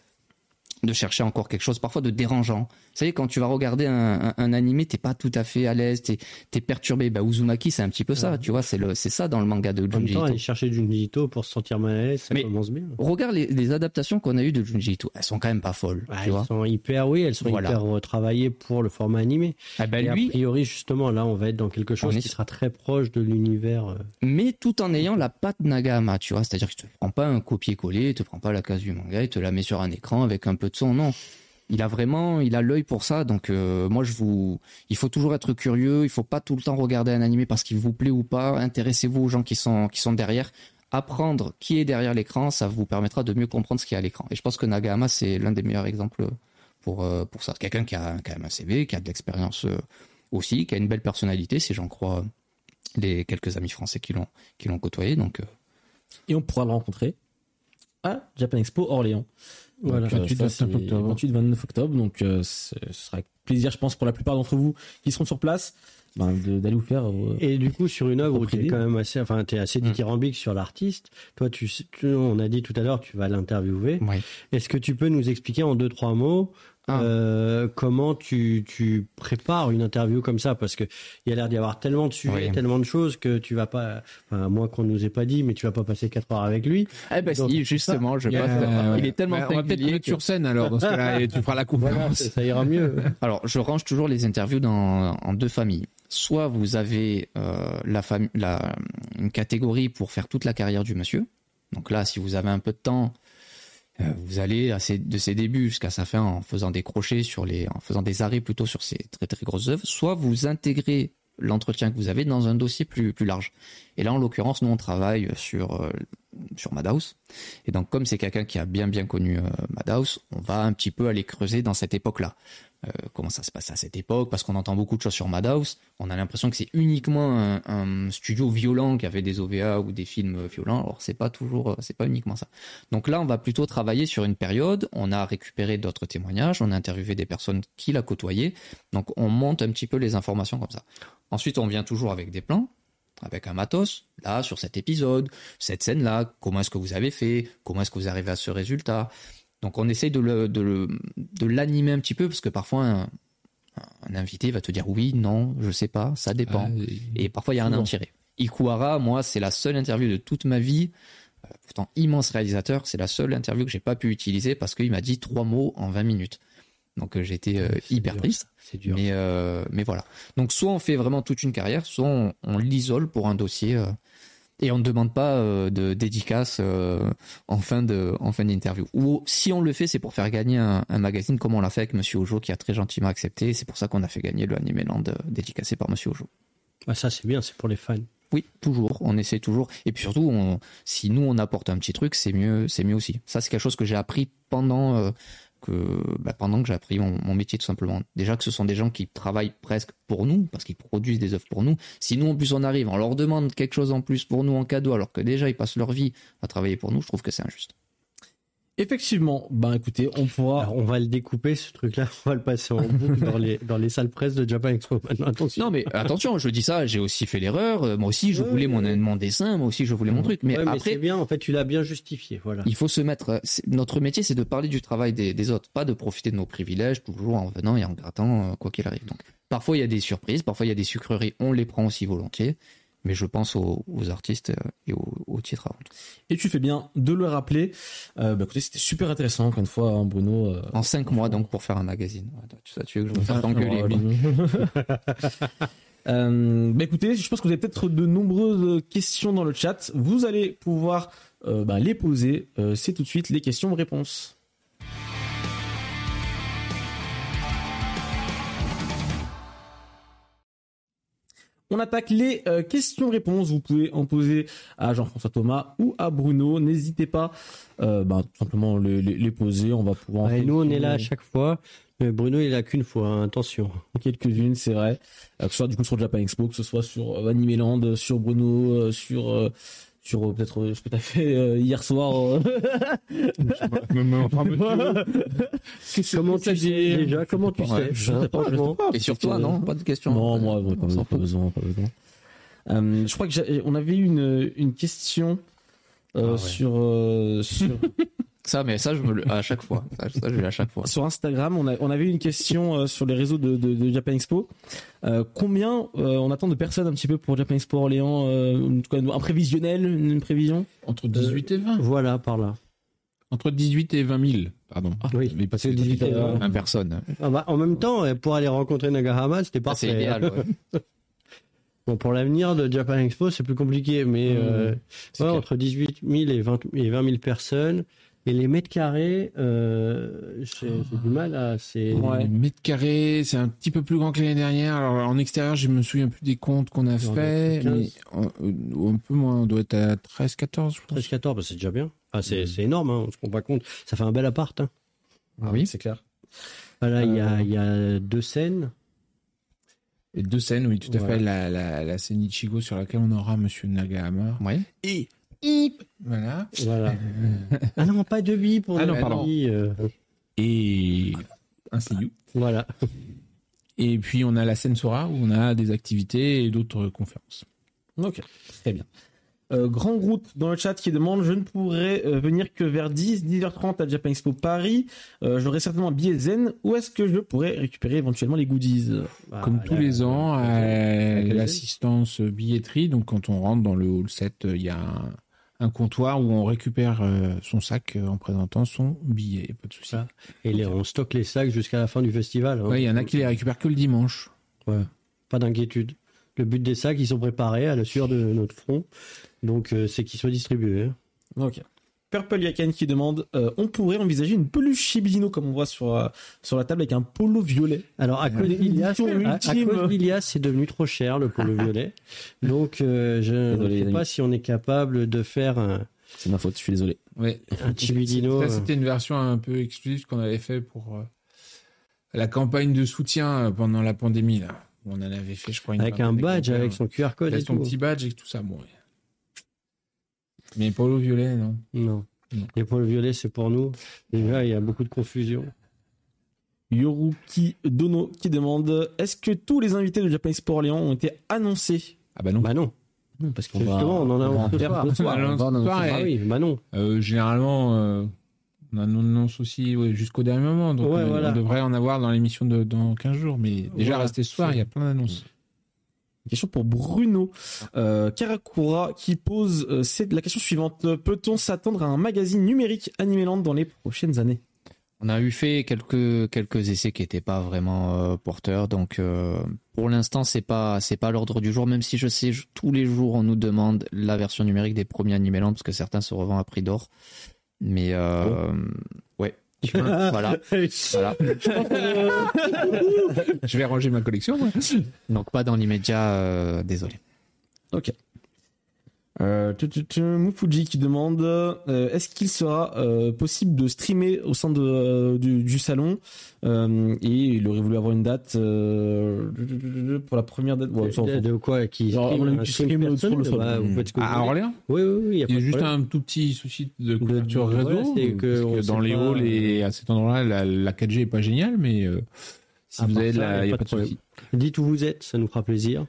de chercher encore quelque chose, parfois de dérangeant. Vous savez, quand tu vas regarder un animé, t'es pas tout à fait à l'aise, t'es perturbé. Bah, Uzumaki, c'est un petit peu ça, ouais. Tu vois, c'est ça dans le manga de Junji Ito. En même temps, aller chercher Junji Ito pour se sentir mal à l'aise, ça commence bien. Regarde les adaptations qu'on a eues de Junji Ito, elles sont quand même pas folles, ouais, tu vois. Elles sont hyper travaillées pour le format animé. Ah bah, a priori, justement, là, on va être dans quelque chose qui sera très proche de l'univers. Mais tout en ayant la patte Nagahama, tu vois, c'est-à-dire que tu te prends pas un copier-coller, tu te prends pas la case du manga, et te la mets sur un écran avec un peu de son, non. Il a l'œil pour ça, donc moi il faut toujours être curieux, il faut pas tout le temps regarder un animé parce qu'il vous plaît ou pas, intéressez-vous aux gens qui sont derrière, apprendre qui est derrière l'écran, ça vous permettra de mieux comprendre ce qu'il y a à l'écran. Et je pense que Nagahama, c'est l'un des meilleurs exemples pour ça. Quelqu'un qui a quand même un CV, qui a de l'expérience aussi, qui a une belle personnalité, si j'en crois les quelques amis français qui l'ont côtoyé, donc et on pourra le rencontrer à Japan Expo Orléans. Voilà, 28-29 octobre, donc ce sera avec plaisir, je pense, pour la plupart d'entre vous qui seront sur place, d'aller vous faire. Et du coup, sur une œuvre où tu es quand même assez dithyrambique sur l'artiste, toi, on a dit tout à l'heure, tu vas l'interviewer. Oui. Est-ce que tu peux nous expliquer en 2-3 mots comment tu prépares une interview comme ça, parce que il y a l'air d'y avoir tellement de sujets, tellement de choses que tu vas pas, à moins qu'on nous ait pas dit, mais tu vas pas passer 4 heures avec lui. Eh ben donc, si, justement, ça, je passe. Il est tellement on va peut-être le mettre sur scène alors dans ce cas-là et tu feras la conférence. Voilà, ça ira mieux. Alors je range toujours les interviews en 2 familles. Soit vous avez une catégorie pour faire toute la carrière du monsieur. Donc là, si vous avez un peu de temps, vous allez de ses débuts jusqu'à sa fin en faisant des crochets en faisant des arrêts plutôt sur ces très très grosses œuvres, soit vous intégrez l'entretien que vous avez dans un dossier plus large. Et là, en l'occurrence, nous on travaille sur Madhouse. Et donc, comme c'est quelqu'un qui a bien bien connu Madhouse, on va un petit peu aller creuser dans cette époque-là. Comment ça se passe à cette époque, parce qu'on entend beaucoup de choses sur Madhouse, on a l'impression que c'est uniquement un studio violent qui avait des OVA ou des films violents, alors c'est pas uniquement ça. Donc là, on va plutôt travailler sur une période, on a récupéré d'autres témoignages, on a interviewé des personnes qui l'a côtoyé, donc on monte un petit peu les informations comme ça. Ensuite, on vient toujours avec des plans, avec un matos, là, sur cet épisode, cette scène-là, comment est-ce que vous avez fait, comment est-ce que vous arrivez à ce résultat. Donc on essaye de l'animer un petit peu, parce que parfois un, Un invité va te dire oui, non, je sais pas, ça dépend. Et parfois, il n'y a rien à en tirer. Ikuhara, moi, c'est la seule interview de toute ma vie, pourtant immense réalisateur, c'est la seule interview que j'ai pas pu utiliser parce qu'il m'a dit 3 mots en 20 minutes. Donc j'étais hyper triste. C'est dur. Mais voilà. Donc soit on fait vraiment toute une carrière, soit on l'isole pour un dossier et on ne demande pas de dédicace en fin d'interview. Ou si on le fait, c'est pour faire gagner un magazine, comme on l'a fait avec Monsieur Ojo, qui a très gentiment accepté. C'est pour ça qu'on a fait gagner le Animeland dédicacé par Monsieur Ojo. Ah, ça c'est bien, c'est pour les fans. Oui, toujours. On essaie toujours. Et puis surtout, si nous on apporte un petit truc, c'est mieux aussi. Ça c'est quelque chose que j'ai appris pendant que j'ai appris mon métier tout simplement. Déjà que ce sont des gens qui travaillent presque pour nous, parce qu'ils produisent des œuvres pour nous. Si nous en plus on arrive, on leur demande quelque chose en plus pour nous en cadeau, alors que déjà ils passent leur vie à travailler pour nous, je trouve que c'est injuste. Effectivement, ben écoutez, on va le découper ce truc-là, on va le passer en boucle dans les salles presse de Japan Expo. Non mais attention, je dis ça, j'ai aussi fait l'erreur, moi aussi je voulais mon dessin, moi aussi je voulais mon truc, mais après... Mais c'est bien, en fait tu l'as bien justifié, voilà. Il faut se mettre... Notre métier c'est de parler du travail des autres, pas de profiter de nos privilèges, toujours en venant et en grattant, quoi qu'il arrive. Donc, parfois il y a des surprises, parfois il y a des sucreries, on les prend aussi volontiers. Mais je pense aux artistes et aux titres avant. Et tu fais bien de le rappeler. Écoutez, c'était super intéressant, encore une fois, hein, Bruno. En 5 mois, donc, pour faire un magazine. Ça, tu veux que je me fasse t'engueuler. Écoutez, je pense que vous avez peut-être de nombreuses questions dans le chat. Vous allez pouvoir les poser. C'est tout de suite les questions-réponses. On attaque les questions-réponses. Vous pouvez en poser à Jean-François Thomas ou à Bruno. N'hésitez pas, tout simplement les poser. On va pouvoir. Ouais, nous, on est là à chaque fois. Mais Bruno, il est là qu'une fois. Hein, attention. Quelques-unes, c'est vrai. Que ce soit du coup sur Japan Expo, que ce soit sur Animeland, sur Bruno, sur peut-être ce que tu as fait hier soir. Comment tu sais déjà? Comment tu sais? Et sur toi, non? Pas de question. Non, moi, pas besoin. Je crois qu'on avait une question sur... Ça, mais ça, je me le... à chaque fois. Ça, je l'ai à chaque fois. Sur Instagram, on avait une question sur les réseaux de Japan Expo. Combien on attend de personnes un petit peu pour Japan Expo Orléans, en tout cas, un prévisionnel, une prévision? Entre 18 et 20. Voilà, par là. Entre 18 et 20 000, pardon. Ah, oui. Mais passer 18 et 20 personnes. Ah, bah, en même temps, pour aller rencontrer Nagahama, c'était parfait. C'est idéal, ouais. Bon, pour l'avenir de Japan Expo, c'est plus compliqué, mais entre 18 000 et 20 000 personnes. Et les mètres carrés, j'ai du mal à... Les mètres carrés, c'est un petit peu plus grand que l'année dernière. Alors, en extérieur, je me souviens plus des comptes qu'on a fait. Mais un peu moins, on doit être à 13-14. 13-14, bah, c'est déjà bien. Ah, c'est énorme, hein, on se rend pas compte. Ça fait un bel appart. Hein. Ah oui, c'est clair. Voilà, il y a 2 scènes. Et 2 scènes, oui, tout à fait. La scène Ichigo sur laquelle on aura Monsieur Nagahama. Oui. Et... Voilà. Ah non, pas de billes pour billes. Et un CU. Voilà. Et puis on a la scène Sora où on a des activités et d'autres conférences. Ok, très bien. Grand Groot dans le chat qui demande: je ne pourrais venir que vers 10h30 à Japan Expo Paris. J'aurai certainement un billet zen. Où est-ce que je pourrais récupérer éventuellement les goodies? Comme tous les ans, à l'assistance billetterie. Donc quand on rentre dans le hall 7, il y a un comptoir où on récupère son sac en présentant son billet, pas de souci. Et on stocke les sacs jusqu'à la fin du festival. Hein. Ouais, il y en a qui les récupèrent que le dimanche. Ouais. Pas d'inquiétude. Le but des sacs, ils sont préparés à la sueur de notre front, donc c'est qu'ils soient distribués. Ok. Purple Yakan qui demande on pourrait envisager une peluche Shibino comme on voit sur la table avec un polo violet. Alors à cause d'Ilias, c'est devenu trop cher le polo violet. Donc je ne sais pas si on est capable de faire un... C'est ma faute, je suis désolé. Ouais. Un Shibino. Ça c'était une version un peu exclusive qu'on avait fait pour la campagne de soutien pendant la pandémie là. On en avait fait je crois avec un badge avec son QR code et son petit badge et tout ça bon. Ouais. Mais polo violet, non. Les polo violet, c'est pour nous. Déjà, il y a beaucoup de confusion. Yoruki Dono qui demande: est-ce que tous les invités de Japan Expo Orléans ont été annoncés? Ah bah non. Bah non. Non parce qu'on justement, on en a un peu. Généralement, On annonce aussi jusqu'au dernier moment, donc on devrait en avoir dans l'émission de, dans 15 jours. Mais déjà, restez ce soir, il y a plein d'annonces. Question pour Bruno Karakura qui pose la question suivante. Peut-on s'attendre à un magazine numérique Animeland dans les prochaines années ? On a eu fait quelques essais qui n'étaient pas vraiment porteurs, donc pour l'instant c'est pas l'ordre du jour, même si je sais tous les jours on nous demande la version numérique des premiers Animeland parce que certains se revendent à prix d'or, mais voilà. Je vais ranger ma collection, moi. Donc pas dans l'immédiat, désolé. Ok. Mufuji qui demande est-ce qu'il sera possible de streamer au sein du salon, et il aurait voulu avoir une date pour la première date de quoi qui stream sur le sol à Orléans. Oui, il y a juste un tout petit souci de couverture réseau, que dans les halls et à cet endroit-là la 4G est pas géniale, mais si vous avez il y a pas de souci. Dites où vous êtes, ça nous fera plaisir.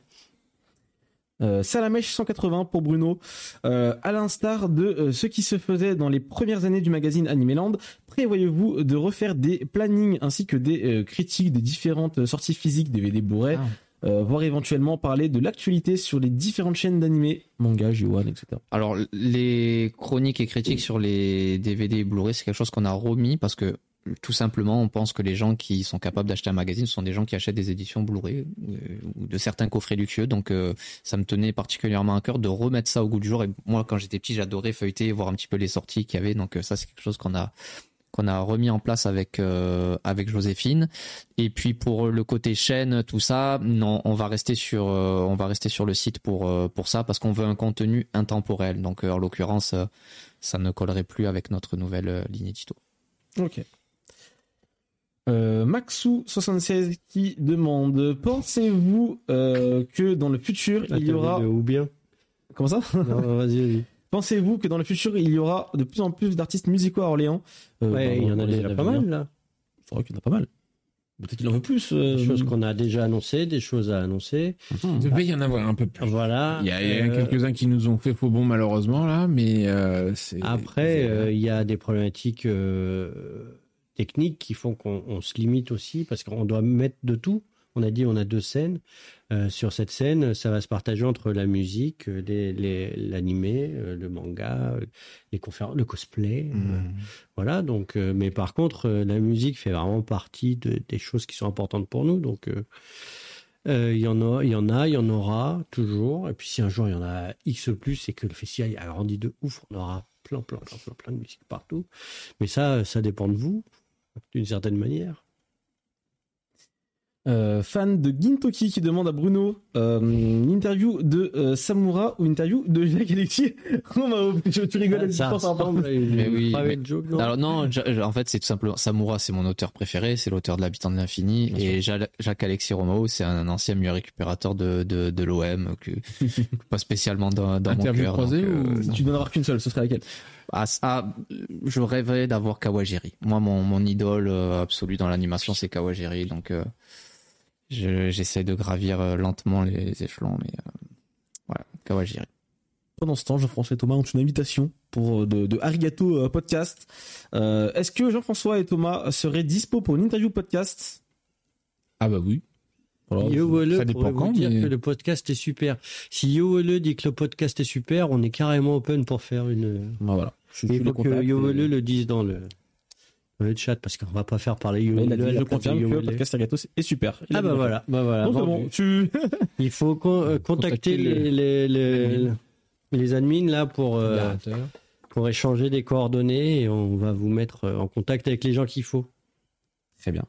Salamèche 180 pour Bruno. À l'instar de ce qui se faisait dans les premières années du magazine Animeland, prévoyez-vous de refaire des plannings ainsi que des critiques des différentes sorties physiques DVD Blu-ray, voire éventuellement parler de l'actualité sur les différentes chaînes d'animé, manga, J1, etc. Alors les chroniques et critiques sur les DVD et Blu-ray, c'est quelque chose qu'on a remis parce que tout simplement, on pense que les gens qui sont capables d'acheter un magazine sont des gens qui achètent des éditions Blu-ray ou de certains coffrets luxueux. Donc, ça me tenait particulièrement à cœur de remettre ça au goût du jour. Et moi, quand j'étais petit, j'adorais feuilleter, voir un petit peu les sorties qu'il y avait. Donc, ça, c'est quelque chose qu'on a remis en place avec Joséphine. Et puis, pour le côté chaîne, tout ça, non, on va rester sur le site pour ça parce qu'on veut un contenu intemporel. Donc, en l'occurrence, ça ne collerait plus avec notre nouvelle ligne édito. Ok. Maxou76 qui demande pensez-vous que dans le futur il y aura pensez-vous que dans le futur il y aura de plus en plus d'artistes musicaux à Orléans? Il y en a déjà pas mal là. Il faudrait qu'il y en a pas mal. Peut-être qu'il en veut plus. Des choses qu'on a déjà annoncées, des choses à annoncer. Il devait y en avoir un peu plus. Voilà. Il y a quelques-uns qui nous ont fait faux bon malheureusement là, mais c'est. Après, il y a des problématiques. Techniques qui font qu'on se limite aussi parce qu'on doit mettre de tout. On a dit on a deux scènes. Sur cette scène, ça va se partager entre la musique, l'animé, le manga, les conférences, le cosplay. Voilà. Donc, mais par contre, la musique fait vraiment partie des choses qui sont importantes pour nous. Donc, il y en aura toujours. Et puis, si un jour il y en a X plus et que le festival a grandi de ouf, on aura plein de musique partout. Mais ça dépend de vous. D'une certaine manière. Fan de Gintoki qui demande à Bruno une interview de Samura ou une interview de Jacques Alexis. Tu rigoles, ça ressemble. Alors non, en fait c'est tout simplement Samura, c'est mon auteur préféré, c'est l'auteur de l'Habitant de l'Infini, et Jacques Alexis Romao, c'est un ancien mieux récupérateur de l'OM que pas spécialement dans mon cœur. Interview croisée ou tu dois en avoir qu'une seule, ce serait laquelle? Je rêverais d'avoir Kawajiri. Moi, mon idole absolue dans l'animation, c'est Kawajiri. Donc, j'essaie de gravir lentement les échelons. Mais voilà, Kawajiri. Pendant ce temps, Jean-François et Thomas ont une invitation pour de Arigato Podcast. Est-ce que Jean-François et Thomas seraient dispo pour une interview podcast? Ah bah oui. Alors, ça dépend quand, dire que le podcast est super. Si Yowele dit que le podcast est super, on est carrément open pour faire une. Ah, voilà. Il faut que Yowele le dise dans le chat parce qu'on va pas faire parler Yowele. Je confirme que le podcast Arigato est super. Voilà. Bon, il faut contacter les admins là pour échanger des coordonnées et on va vous mettre en contact avec les gens qu'il faut. Très bien.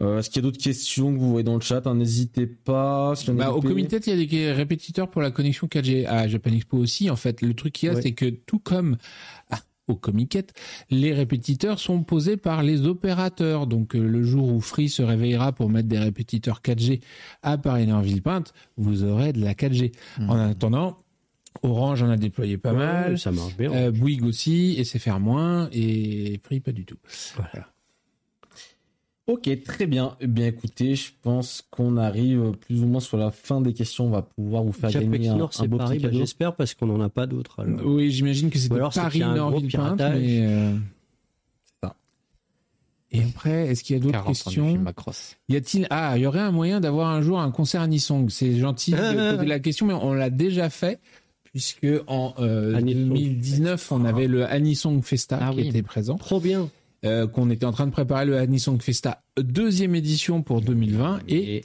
Est-ce qu'il y a d'autres questions que vous voyez dans le chat, hein, n'hésitez pas. Au comité, il y a des répétiteurs pour la connexion 4G à Japan Expo aussi. En fait, le truc qu'il y a, c'est que tout comme au Comiquette, les répétiteurs sont posés par les opérateurs. Donc, le jour où Free se réveillera pour mettre des répétiteurs 4G à Paris-Villepinte, vous aurez de la 4G. En attendant, Orange en a déployé pas mal. Ça marche bien. Bouygues aussi, et c'est faire moins, et Free pas du tout. Voilà. Ok, très bien. Eh bien, écoutez, je pense qu'on arrive plus ou moins sur la fin des questions. On va pouvoir vous faire gagner un beau Paris, petit cadeau. J'espère, parce qu'on n'en a pas d'autres. Alors. Oui, j'imagine que c'est Paris-Nord-Villepinte. Mais Et après, est-ce qu'il y a d'autres questions? Y a-t-il, il y aurait un moyen d'avoir un jour un concert Anisong? C'est gentil de poser la question, mais on l'a déjà fait, puisque en 2019, on avait le Anisong Festa qui était présent. Trop bien. Qu'on était en train de préparer le Anisong Festa deuxième édition pour 2020 et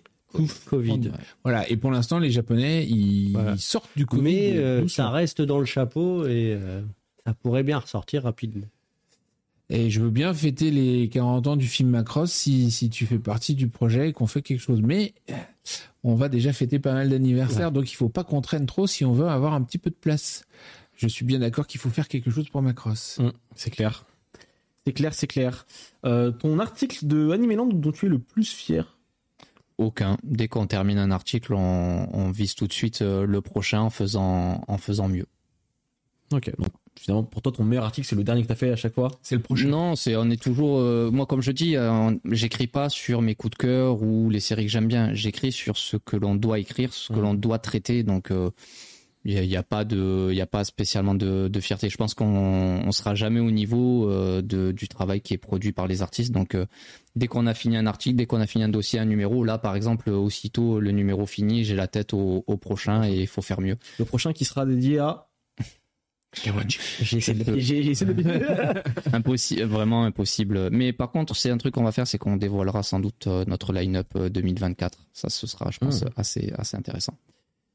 Covid. Voilà. Et pour l'instant, les Japonais, ils sortent du Covid. Mais ça reste dans le chapeau et ça pourrait bien ressortir rapidement. Et je veux bien fêter les 40 ans du film Macross si tu fais partie du projet et qu'on fait quelque chose. Mais on va déjà fêter pas mal d'anniversaires, donc il ne faut pas qu'on traîne trop si on veut avoir un petit peu de place. Je suis bien d'accord qu'il faut faire quelque chose pour Macross. Mmh, c'est clair. C'est clair. Ton article de Animeland dont tu es le plus fier? Aucun. Dès qu'on termine un article, on vise tout de suite le prochain en faisant mieux. Ok, donc finalement, pour toi, ton meilleur article, c'est le dernier que t'as fait à chaque fois? C'est le prochain? Non, on est toujours... moi, comme je dis, j'écris pas sur mes coups de cœur ou les séries que j'aime bien. J'écris sur ce que l'on doit écrire, ce que l'on doit traiter. Donc, il n'y a pas spécialement de fierté. Je pense qu'on sera jamais au niveau du travail qui est produit par les artistes. Donc, dès qu'on a fini un article, dès qu'on a fini un dossier, un numéro, là, par exemple, aussitôt le numéro fini, j'ai la tête au prochain et il faut faire mieux. Le prochain qui sera dédié à... J'ai essayé de... Vraiment impossible. Mais par contre, c'est un truc qu'on va faire, c'est qu'on dévoilera sans doute notre line-up 2024. Ça, ce sera, je pense, assez intéressant.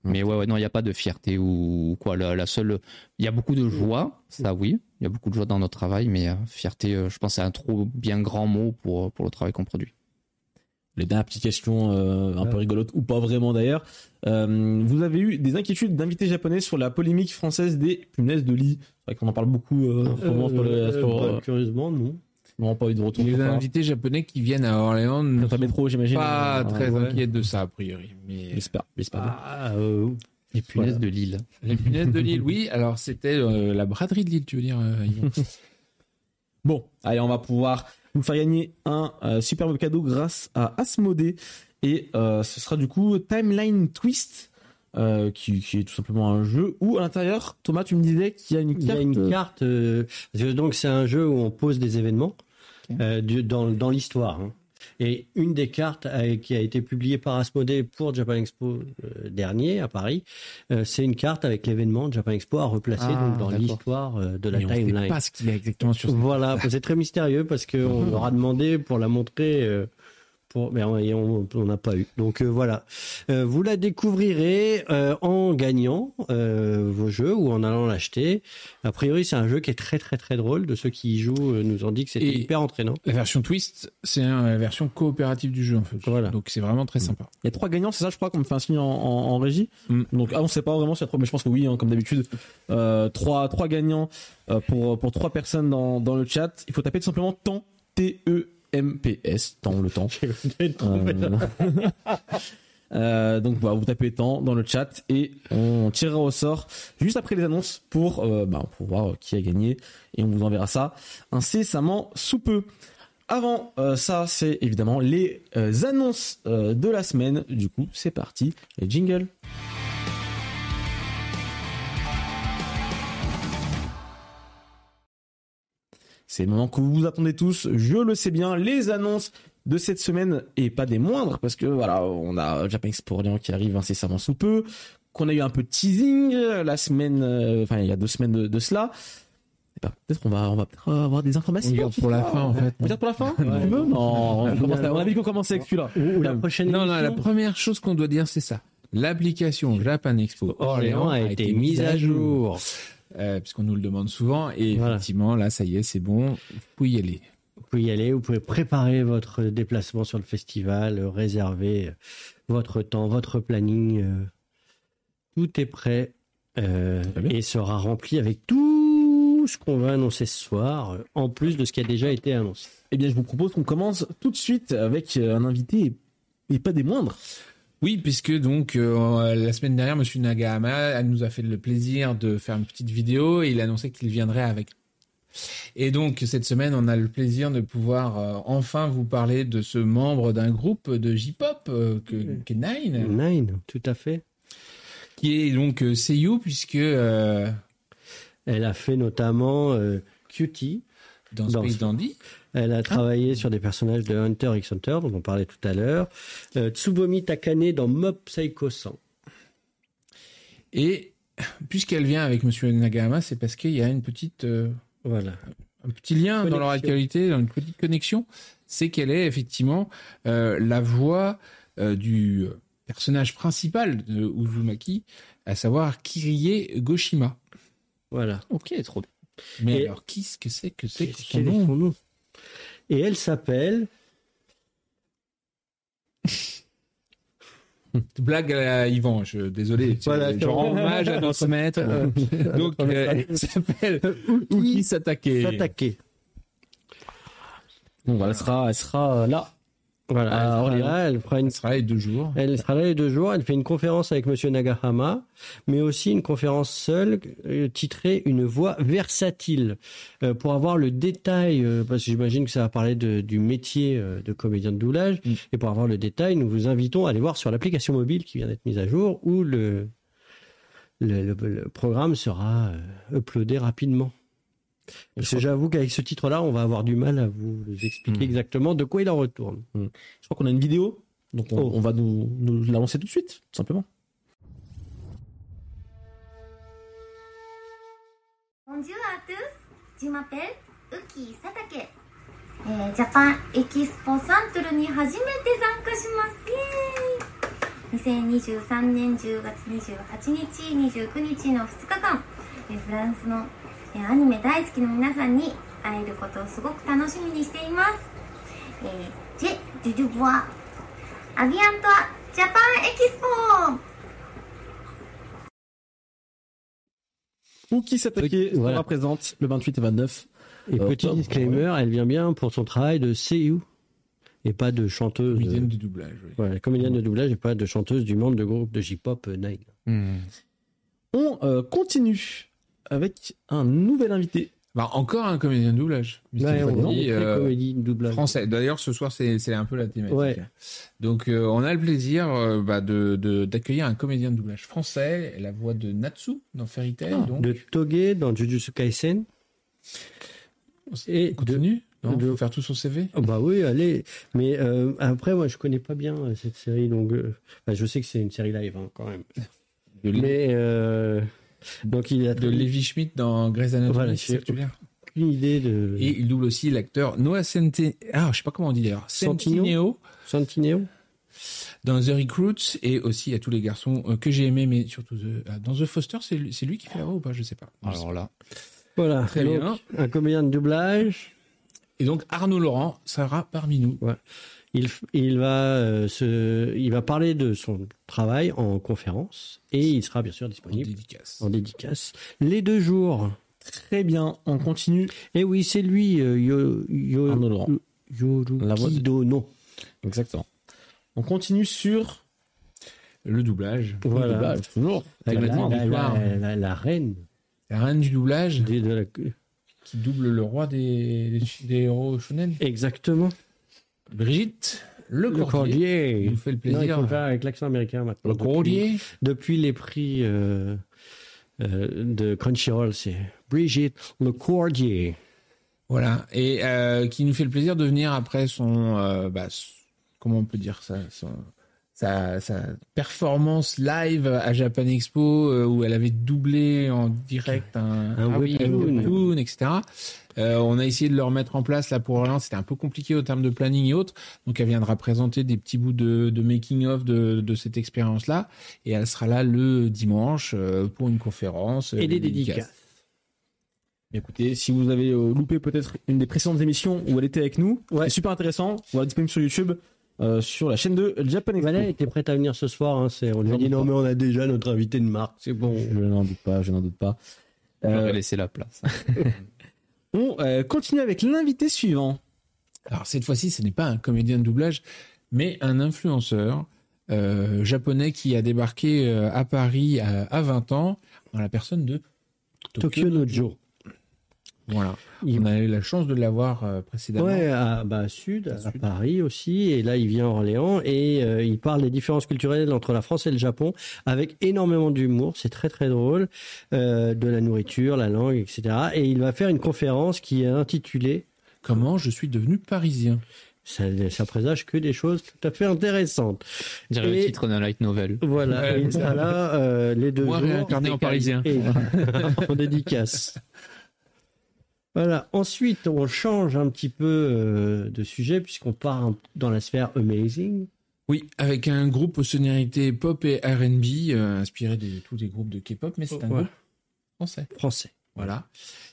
Okay. Mais ouais, non, il n'y a pas de fierté ou quoi. La seule... Il y a beaucoup de joie, ça oui. Il y a beaucoup de joie dans notre travail, mais fierté, je pense, c'est un trop bien grand mot pour le travail qu'on produit. Les dernières petites questions un peu rigolotes, ou pas vraiment d'ailleurs. Vous avez eu des inquiétudes d'invités japonais sur la polémique française des punaises de lit? C'est vrai qu'on en parle beaucoup en ce moment. Curieusement, non. Non, pas eu de retour. Les invités japonais qui viennent à Orléans ne sont trop, j'imagine, pas très inquiets de ça, a priori. Mais... J'espère. Les punaises de Lille. Les punaises de Lille, oui. Alors, c'était la braderie de Lille, tu veux dire, Yvon. Bon, allez, on va pouvoir... vous faire gagner un superbe cadeau grâce à Asmodée et ce sera du coup Timeline Twist qui est tout simplement un jeu où à l'intérieur, Thomas, tu me disais qu'il y a une carte. Donc c'est un jeu où on pose des événements dans l'histoire. Hein. Et une des cartes qui a été publiée par Asmodée pour Japan Expo dernier à Paris, c'est une carte avec l'événement de Japan Expo à replacer dans l'histoire de la timeline. On ne sait pas ce qu'il y a exactement sur cette carte. C'est très mystérieux parce qu'on leur a demandé pour la montrer, mais on n'a pas eu. Donc voilà, vous la découvrirez en gagnant vos jeux ou en allant l'acheter. A priori, c'est un jeu qui est très très très drôle. De ceux qui y jouent nous ont dit que c'était hyper entraînant. La version Twist, c'est la version coopérative du jeu en fait. Voilà. Donc c'est vraiment très sympa. Il y a 3 gagnants, c'est ça je crois qu'on me fait un signe en régie. Donc on ne sait pas vraiment s'il y a 3, mais je pense que oui, hein, comme d'habitude. 3 gagnants pour 3 personnes dans le chat. Il faut taper tout simplement temps TE. MPS, temps, le temps. Donc vous tapez temps dans le chat et on tirera au sort juste après les annonces pour voir qui a gagné et on vous enverra ça incessamment sous peu. Avant ça, c'est évidemment les annonces de la semaine. Du coup, c'est parti, les jingles. C'est le moment que vous attendez tous, je le sais bien, les annonces de cette semaine, et pas des moindres, parce que voilà, on a Japan Expo Orléans qui arrive incessamment sous peu, qu'on a eu un peu de teasing la semaine, il y a 2 semaines de cela. Peut-être on va peut-être avoir des informations. On garde pour la fin. Ouais. Tu veux? Non, on a dit qu'on commençait avec celui-là. La première chose qu'on doit dire, c'est ça. L'application Japan Expo Orléans a été mise à jour. Puisqu'on nous le demande souvent et effectivement là ça y est, c'est bon, vous pouvez y aller, vous pouvez préparer votre déplacement sur le festival, réserver votre temps, votre planning, tout est prêt et sera rempli avec tout ce qu'on va annoncer ce soir en plus de ce qui a déjà été annoncé. Eh bien je vous propose qu'on commence tout de suite avec un invité et pas des moindres. Oui, puisque donc la semaine dernière, Monsieur Nagahama nous a fait le plaisir de faire une petite vidéo et il annonçait qu'il viendrait avec. Et donc cette semaine, on a le plaisir de pouvoir enfin vous parler de ce membre d'un groupe de J-pop qu'est Nine. Nine, tout à fait. Qui est donc Seiyu, puisque elle a fait notamment Cutie. Dans Space Dandy. Elle a travaillé sur des personnages de Hunter x Hunter, dont on parlait tout à l'heure. Tsubomi Takane dans Mob Psycho 100. Et puisqu'elle vient avec Monsieur Nagahama, c'est parce qu'il y a une petite... voilà. Un petit lien connexion. Dans leur actualité, dans une petite connexion, c'est qu'elle est effectivement la voix du personnage principal de Uzumaki, à savoir Kirie Goshima. Voilà. Ok, trop bien. Mais et alors, qu'est-ce que c'est que c'est son nom? Et elle s'appelle... Blague à Yvan, désolé, voilà, je rends hommage à notre maître. Donc, elle s'appelle Uki Satake. Bon, voilà, elle sera là. Voilà, elle sera là les 2 jours. Elle sera là les 2 jours. Elle fait une conférence avec Monsieur Nagahama, mais aussi une conférence seule titrée Une voix versatile, pour avoir le détail, parce que j'imagine que ça va parler du métier de comédien de doublage. Mm. Et pour avoir le détail, nous vous invitons à aller voir sur l'application mobile qui vient d'être mise à jour, où le programme sera uploadé rapidement. Parce que j'avoue qu'avec ce titre-là, on va avoir du mal à vous expliquer exactement de quoi il en retourne. Je crois qu'on a une vidéo, donc on va nous l'annoncer tout de suite, tout simplement. Bonjour à tous, je m'appelle Uki Satake. Japan Expo サントルに初めて参加します。2023年10月28日、29日の2日間、 フランスの アニメ大好きの皆さんに会えることをすごく楽しみにしています。ジュボアアビアントアジャパンエキスポ。Uki Satake sera présente le 28 et 29. Et petit disclaimer, elle vient bien pour son travail de seiyuu et pas de chanteuse. Comédienne de doublage. Oui. Voilà, comédienne de doublage et pas de chanteuse du membre de groupe de J-pop Nine. On continue avec un nouvel invité. Bah, encore un comédien de doublage. Ouais, comédie de doublage. Français. D'ailleurs, ce soir, c'est un peu la thématique. Ouais. Donc, on a le plaisir d'accueillir un comédien de doublage français, la voix de Natsu dans Fairy Tail. Donc. De Toge dans Jujutsu Kaisen. Et continue. De faire tout son CV. Oh bah oui, allez. Mais après, moi, je connais pas bien cette série. Donc, bah, je sais que c'est une série live, hein, quand même. Mais... Donc, il a de Levi Schmidt dans Grey's Anatomy. Voilà, c'est une idée de... Et il double aussi l'acteur Noah Centineo. Ah, je sais pas comment on dit d'ailleurs. Centineo. Dans The Recruits et aussi à tous les garçons que j'ai aimé, mais surtout dans The Foster, c'est lui qui fait la voix ou pas? Je sais pas. Alors là. Voilà. Très bien. Un comédien de doublage. Et donc Arnaud Laurent sera parmi nous. Ouais. Il va parler de son travail en conférence et il sera bien sûr disponible en dédicace les 2 jours. Très bien, on continue. Et oui, c'est lui, Arnaud Laurent. Yoruki Dono. Exactement. On continue sur le doublage. Voilà. Le doublage, toujours. La reine. La reine du doublage. Qui double le roi des héros shonen. Exactement. Brigitte Lecordier. Il nous fait le plaisir. Non, il faut faire avec l'accent américain maintenant. Lecordier. Depuis les prix de Crunchyroll, c'est Brigitte Lecordier. Voilà. Et qui nous fait le plaisir de venir après son... comment on peut dire ça, sa performance live à Japan Expo, où elle avait doublé en direct un webtoon, etc. On a essayé de le remettre en place là pour Orlando, c'était un peu compliqué au terme de planning et autres. Donc elle viendra présenter des petits bouts de making of de cette expérience là, et elle sera là le dimanche pour une conférence et des dédicaces. Écoutez, si vous avez loupé peut-être une des précédentes émissions où elle était avec nous, c'est super intéressant. On va disponible sur YouTube. Sur la chaîne de Japan Expo. Valère était prête à venir ce soir. On lui a dit non, mais on a déjà notre invité de marque. C'est bon. Je n'en doute pas. On va laisser la place. On continue avec l'invité suivant. Alors cette fois-ci, ce n'est pas un comédien de doublage, mais un influenceur japonais qui a débarqué à Paris à 20 ans, dans la personne de Tokyo Nojo. Voilà. On a eu la chance de l'avoir précédemment. Ouais, à Sud, Paris aussi. Et là, il vient à Orléans et il parle des différences culturelles entre la France et le Japon avec énormément d'humour. C'est très, très drôle. De la nourriture, la langue, etc. Et il va faire une conférence qui est intitulée « Comment je suis devenu parisien ?» Ça présage que des choses tout à fait intéressantes. Dire le titre d'un light novel. Voilà, ouais, et ça là, les deux jours réincarné en parisien. En dédicace. Voilà, ensuite, on change un petit peu de sujet puisqu'on part dans la sphère amazing. Oui, avec un groupe aux sonorités pop et R&B inspiré de tous les groupes de K-pop, mais c'est un groupe français. Voilà,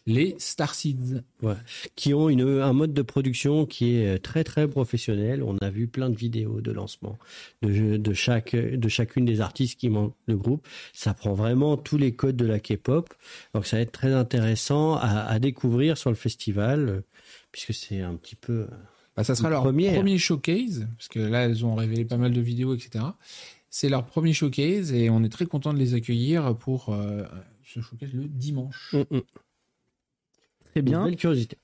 les Starseeds. Ouais. Qui ont un mode de production qui est très très professionnel. On a vu plein de vidéos de lancement de chacune des artistes qui montent le groupe. Ça prend vraiment tous les codes de la K-pop. Donc ça va être très intéressant à découvrir sur le festival, puisque c'est un petit peu... ça sera leur premier showcase, parce que là, elles ont révélé pas mal de vidéos, etc. C'est leur premier showcase et on est très content de les accueillir pour... se showcase le dimanche. Très bien. Une belle curiosité.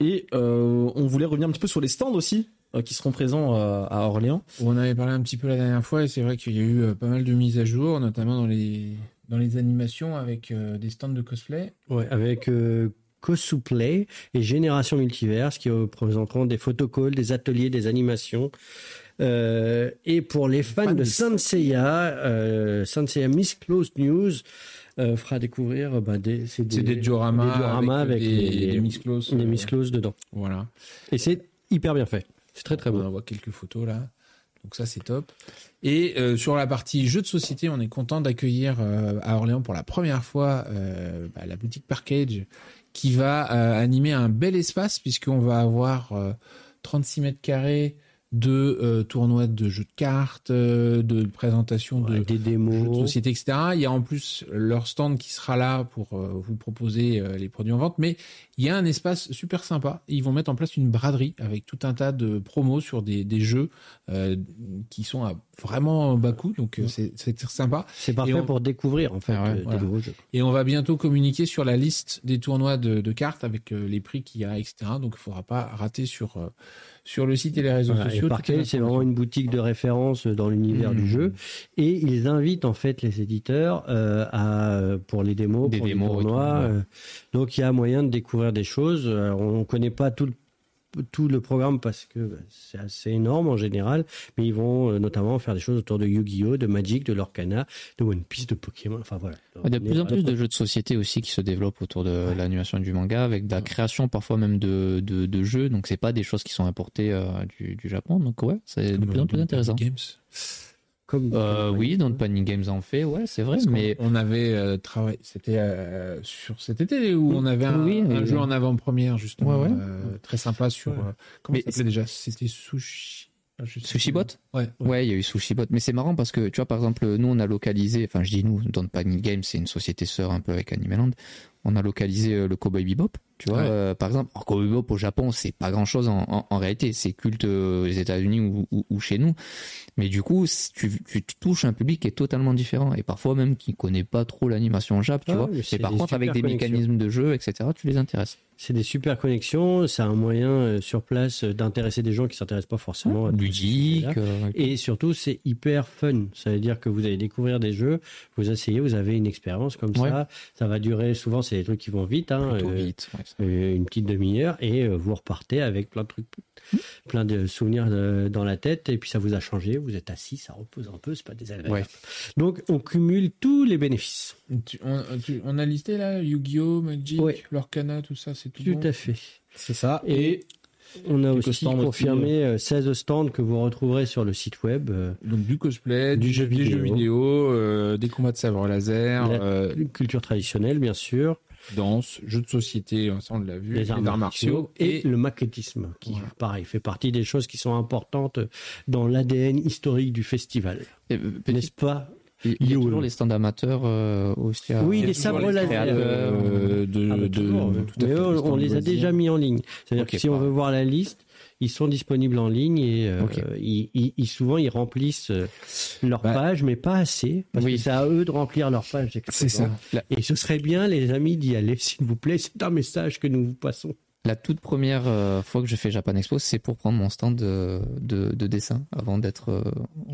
Et on voulait revenir un petit peu sur les stands aussi qui seront présents à Orléans. On avait parlé un petit peu la dernière fois et c'est vrai qu'il y a eu pas mal de mises à jour, notamment dans les animations avec des stands de cosplay. Ouais, avec Cosplay et Génération Multiverse qui représenteront des photocalls, des ateliers, des animations. Et pour les fans de Saint Seiya, Miss Close News fera découvrir des dioramas avec des miscloses dedans. Voilà. Et c'est hyper bien fait. C'est très très beau. On voit quelques photos là. Donc ça c'est top. Et sur la partie jeux de société, on est content d'accueillir à Orléans pour la première fois la boutique Parkage qui va animer un bel espace puisqu'on va avoir 36 mètres carrés de tournois de jeux de cartes, de présentation des démos, jeux de société, etc. Il y a en plus leur stand qui sera là pour vous proposer les produits en vente, mais il y a un espace super sympa. Ils vont mettre en place une braderie avec tout un tas de promos sur des jeux qui sont à vraiment bas coût, donc c'est sympa. C'est parfait pour découvrir en fait des nouveaux jeux. Et on va bientôt communiquer sur la liste des tournois de cartes avec les prix qu'il y a, etc. Donc il ne faudra pas rater sur le site et les réseaux sociaux. Parquet, c'est vraiment une boutique de référence dans l'univers du jeu et ils invitent en fait les éditeurs pour les démos, pour les tournois. Donc il y a moyen de découvrir des choses. Alors, on ne connaît pas tout le programme parce que c'est assez énorme en général, mais ils vont notamment faire des choses autour de Yu-Gi-Oh, de Magic, de l'Orcana, de One Piece, de Pokémon, enfin voilà. Il y a de plus en plus de jeux de société aussi qui se développent autour de l'animation du manga avec de la création parfois même de jeux, donc c'est pas des choses qui sont importées du Japon, donc c'est de plus en plus intéressant. Games. Dans le Panic Games en fait, c'est vrai. Mais on avait travaillé, c'était sur cet été où on avait un jeu en avant-première justement, très sympa sur. Comment ça s'appelait déjà ? C'était Sushi. Sushibot ? Ouais, il y a eu Sushibot, mais c'est marrant parce que tu vois par exemple, nous on a localisé, enfin je dis nous, dans le Panic Games, c'est une société sœur un peu avec Animeland. On a localisé le Cowboy Bebop, tu vois. Par exemple, Cowboy Bebop au Japon, c'est pas grand-chose en réalité. C'est culte aux États-Unis ou chez nous. Mais du coup, tu touches un public qui est totalement différent et parfois même qui connaît pas trop l'animation jap, tu vois. Mais par contre, avec des mécanismes de jeu, etc., tu les intéresses. C'est des super connexions. C'est un moyen sur place d'intéresser des gens qui s'intéressent pas forcément à ludique. Et surtout, c'est hyper fun. Ça veut dire que vous allez découvrir des jeux, vous essayez, vous avez une expérience comme ça. Ça va durer souvent. C'est des trucs qui vont vite, une petite demi-heure, et vous repartez avec plein de trucs, plein de souvenirs dans la tête, et puis ça vous a changé, vous êtes assis, ça repose un peu, c'est pas désagréable. Donc on cumule tous les bénéfices. On a listé là Yu-Gi-Oh, Magic, l'Orcana, tout ça, c'est tout à fait. C'est ça. Et on a aussi confirmé 16 stands que vous retrouverez sur le site web. Donc du cosplay, des jeux vidéo, des combats de sabre laser, culture traditionnelle bien sûr, danse, jeux de société, ça on l'a vu, les arts martiaux et le maquettisme qui pareil fait partie des choses qui sont importantes dans l'ADN historique du festival. N'est-ce pas ? Il y a toujours les stands amateurs aussi. Oui, les sabres laser. On les a déjà mis en ligne. C'est-à-dire que si on veut voir la liste, ils sont disponibles en ligne et souvent ils remplissent leur page, mais pas assez. Parce que c'est à eux de remplir leur page. C'est ça. Et ce serait bien, les amis, d'y aller, s'il vous plaît. C'est un message que nous vous passons. La toute première fois que je fais Japan Expo, c'est pour prendre mon stand de dessin avant d'être.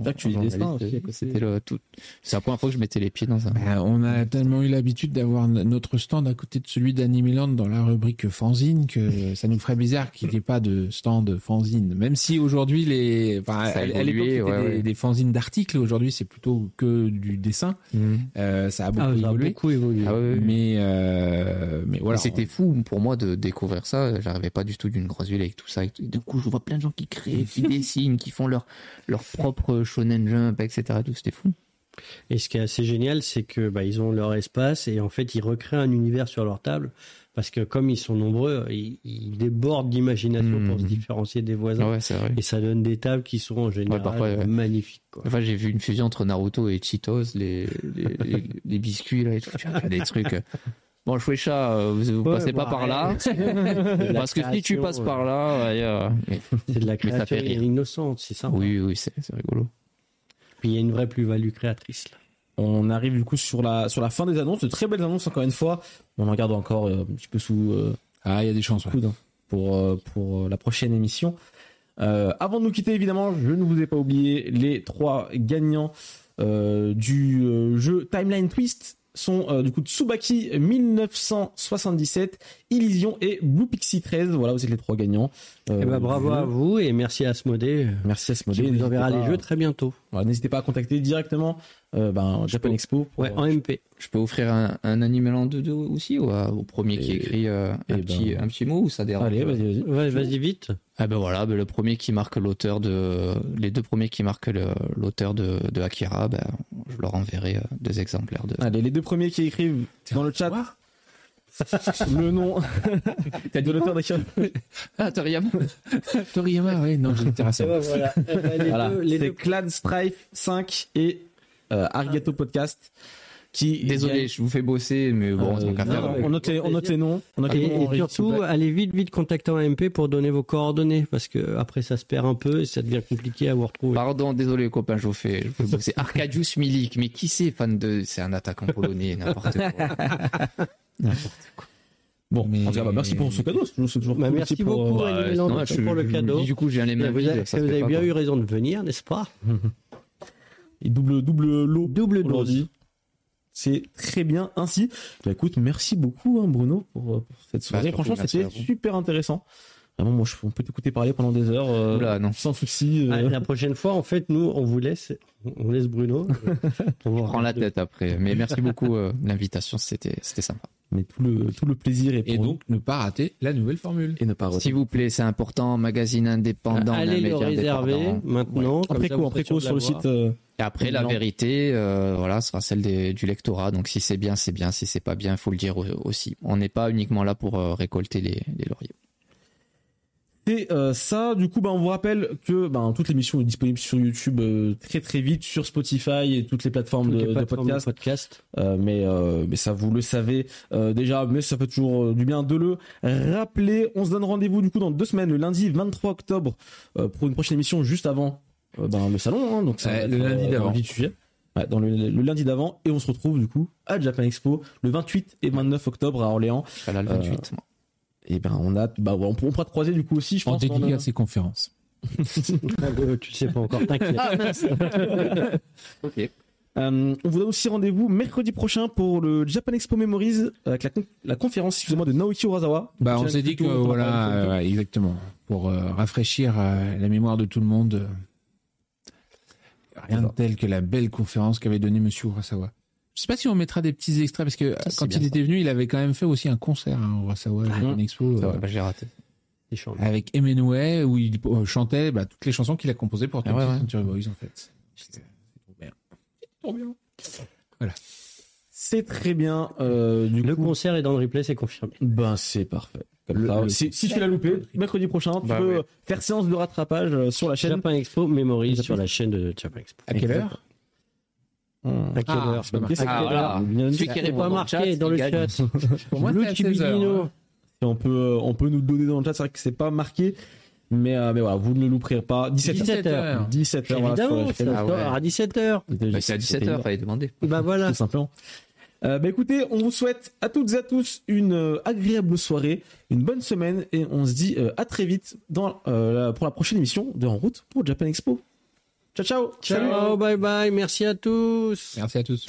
C'est la première fois que je mettais les pieds dans un. On a tellement eu l'habitude d'avoir notre stand à côté de celui d'Animeland dans la rubrique fanzine que ça nous ferait bizarre qu'il n'y ait pas de stand fanzine. Même si aujourd'hui à l'époque c'était des fanzines d'articles, aujourd'hui c'est plutôt que du dessin. Ça a beaucoup évolué. Mais voilà. Et c'était fou pour moi de découvrir ça. J'arrivais pas du tout d'une grosse ville avec tout ça. Et d'un coup, je vois plein de gens qui créent, qui dessinent, qui font leur propre shonen jump, etc. Tout, c'était fou. Et ce qui est assez génial, c'est que ils ont leur espace et en fait, ils recréent un univers sur leur table parce que comme ils sont nombreux, ils débordent d'imagination pour se différencier des voisins. Ouais, c'est vrai. Et ça donne des tables qui sont en général magnifiques. Quoi. Enfin, j'ai vu une fusion entre Naruto et Cheetos, les biscuits là et tout, des trucs. Bon, Shueisha, vous passez pas par là. Parce que si tu passes par là, c'est de la création innocente, c'est ça. Oui, c'est rigolo. Puis il y a une vraie plus-value créatrice là. On arrive du coup sur la fin des annonces, de très belles annonces encore une fois. On en garde encore un petit peu sous. Il y a des chances. Coude, pour la prochaine émission. Avant de nous quitter, évidemment, je ne vous ai pas oublié les trois gagnants du jeu Timeline Twist. Sont du coup Tsubaki 1977, Illusion et Blue Pixie 13. Voilà, vous êtes les trois gagnants. Bravo à vous et merci à Asmodée. Merci Asmodée. On verra les jeux très bientôt. Voilà, n'hésitez pas à contacter directement Japan Expo. En MP. Je peux offrir un Animeland 2 aussi ou au premier qui écrit un petit mot ou ça dérange. Allez, vas-y vite. Le premier qui marque l'auteur de les deux premiers qui marquent l'auteur de Akira, je leur enverrai deux exemplaires de. Allez, les deux premiers qui écrivent dans le chat. Le nom de l'auteur d'Akira. Toriyama. Toriyama, oui, non, je l'intéresse. Voilà. Les deux Clan Strife 5 et Arigato Podcast. Désolé, je vous fais bosser, mais bon, c'est qu'à faire. On note les noms. Et surtout, allez vite contacter un MP pour donner vos coordonnées, parce que après ça se perd un peu et ça devient compliqué à vous retrouver. Pardon, désolé, copain, je vous fais bosser. Arkadiusz Milik, mais qui c'est fan de. C'est un attaquant polonais, n'importe quoi. Bon, en tout cas, merci pour ce cadeau. C'est toujours cool. Merci beaucoup pour le cadeau. Du coup, j'ai un les mains. Vous avez bien eu raison de venir, n'est-ce pas? Et double lot. Double lot. C'est très bien ainsi. Écoute, merci beaucoup Bruno pour cette soirée. Franchement, c'était super intéressant. Vraiment, moi, on peut t'écouter parler pendant des heures sans souci. Allez, la prochaine fois, en fait, nous, on vous laisse. On laisse Bruno. On prend la tête après. Mais merci beaucoup l'invitation. C'était sympa. Mais tout le plaisir est pour nous. Et donc, ne pas rater la nouvelle formule. Et ne pas rater. S'il vous plaît, c'est important. Magazine indépendant. Allez le réserver maintenant. Ouais. Après coup, sur le site. Et après, la vérité, sera celle du lectorat. Donc, si c'est bien, c'est bien. Si c'est pas bien, il faut le dire aussi. On n'est pas uniquement là pour récolter les lauriers. Et ça, du coup, on vous rappelle que toute l'émission est disponible sur YouTube très très vite, sur Spotify et toutes les plateformes de podcast. Mais ça, vous le savez déjà, mais ça fait toujours du bien de le rappeler. On se donne rendez-vous du coup dans 2 semaines, le lundi 23 octobre, pour une prochaine émission juste avant le salon. Donc ça le lundi d'avant. Dans le lundi d'avant, et on se retrouve du coup à Japan Expo le 28 et 29 octobre à Orléans. Voilà, le 28. Et on a on pourra te croiser du coup aussi, je pense, dédié à ces conférences. Tu le sais pas encore, t'inquiète. OK. On vous donne aussi rendez-vous mercredi prochain pour le Japan Expo Memories avec la conférence de Naoki Urasawa. On s'est dit que exactement, pour rafraîchir la mémoire de tout le monde. Rien de tel que la belle conférence qu'avait donnée monsieur Urasawa. Je sais pas si on mettra des petits extraits parce que quand il était venu, il avait quand même fait aussi un concert au Urasawa, à Expo. J'ai raté. Avec Emenoué où il chantait toutes les chansons qu'il a composées pour Tony Boys en fait. C'est trop bien. Voilà. C'est très bien. Le concert est dans le replay, c'est confirmé. C'est parfait. Si tu l'as loupé, mercredi prochain, tu peux faire séance de rattrapage sur la chaîne Japan Expo Memories sur la chaîne de Japan Expo. À quelle heure? À quelle heure? Celui qui répond pas marqué dans le chat. Pour moi, c'est à 16h. On peut nous donner dans le chat, c'est vrai que c'est pas marqué. Mais voilà, vous ne le louperez pas. 17h. 17h, évidemment, c'est à 17h. C'est à 17h, fallait demander. Bah voilà. Tout simplement. Bah écoutez, on vous souhaite à toutes et à tous une agréable soirée, une bonne semaine, et on se dit à très vite pour la prochaine émission de En route pour Japan Expo. Ciao, ciao. Ciao, bye bye. Merci à tous. Merci à tous.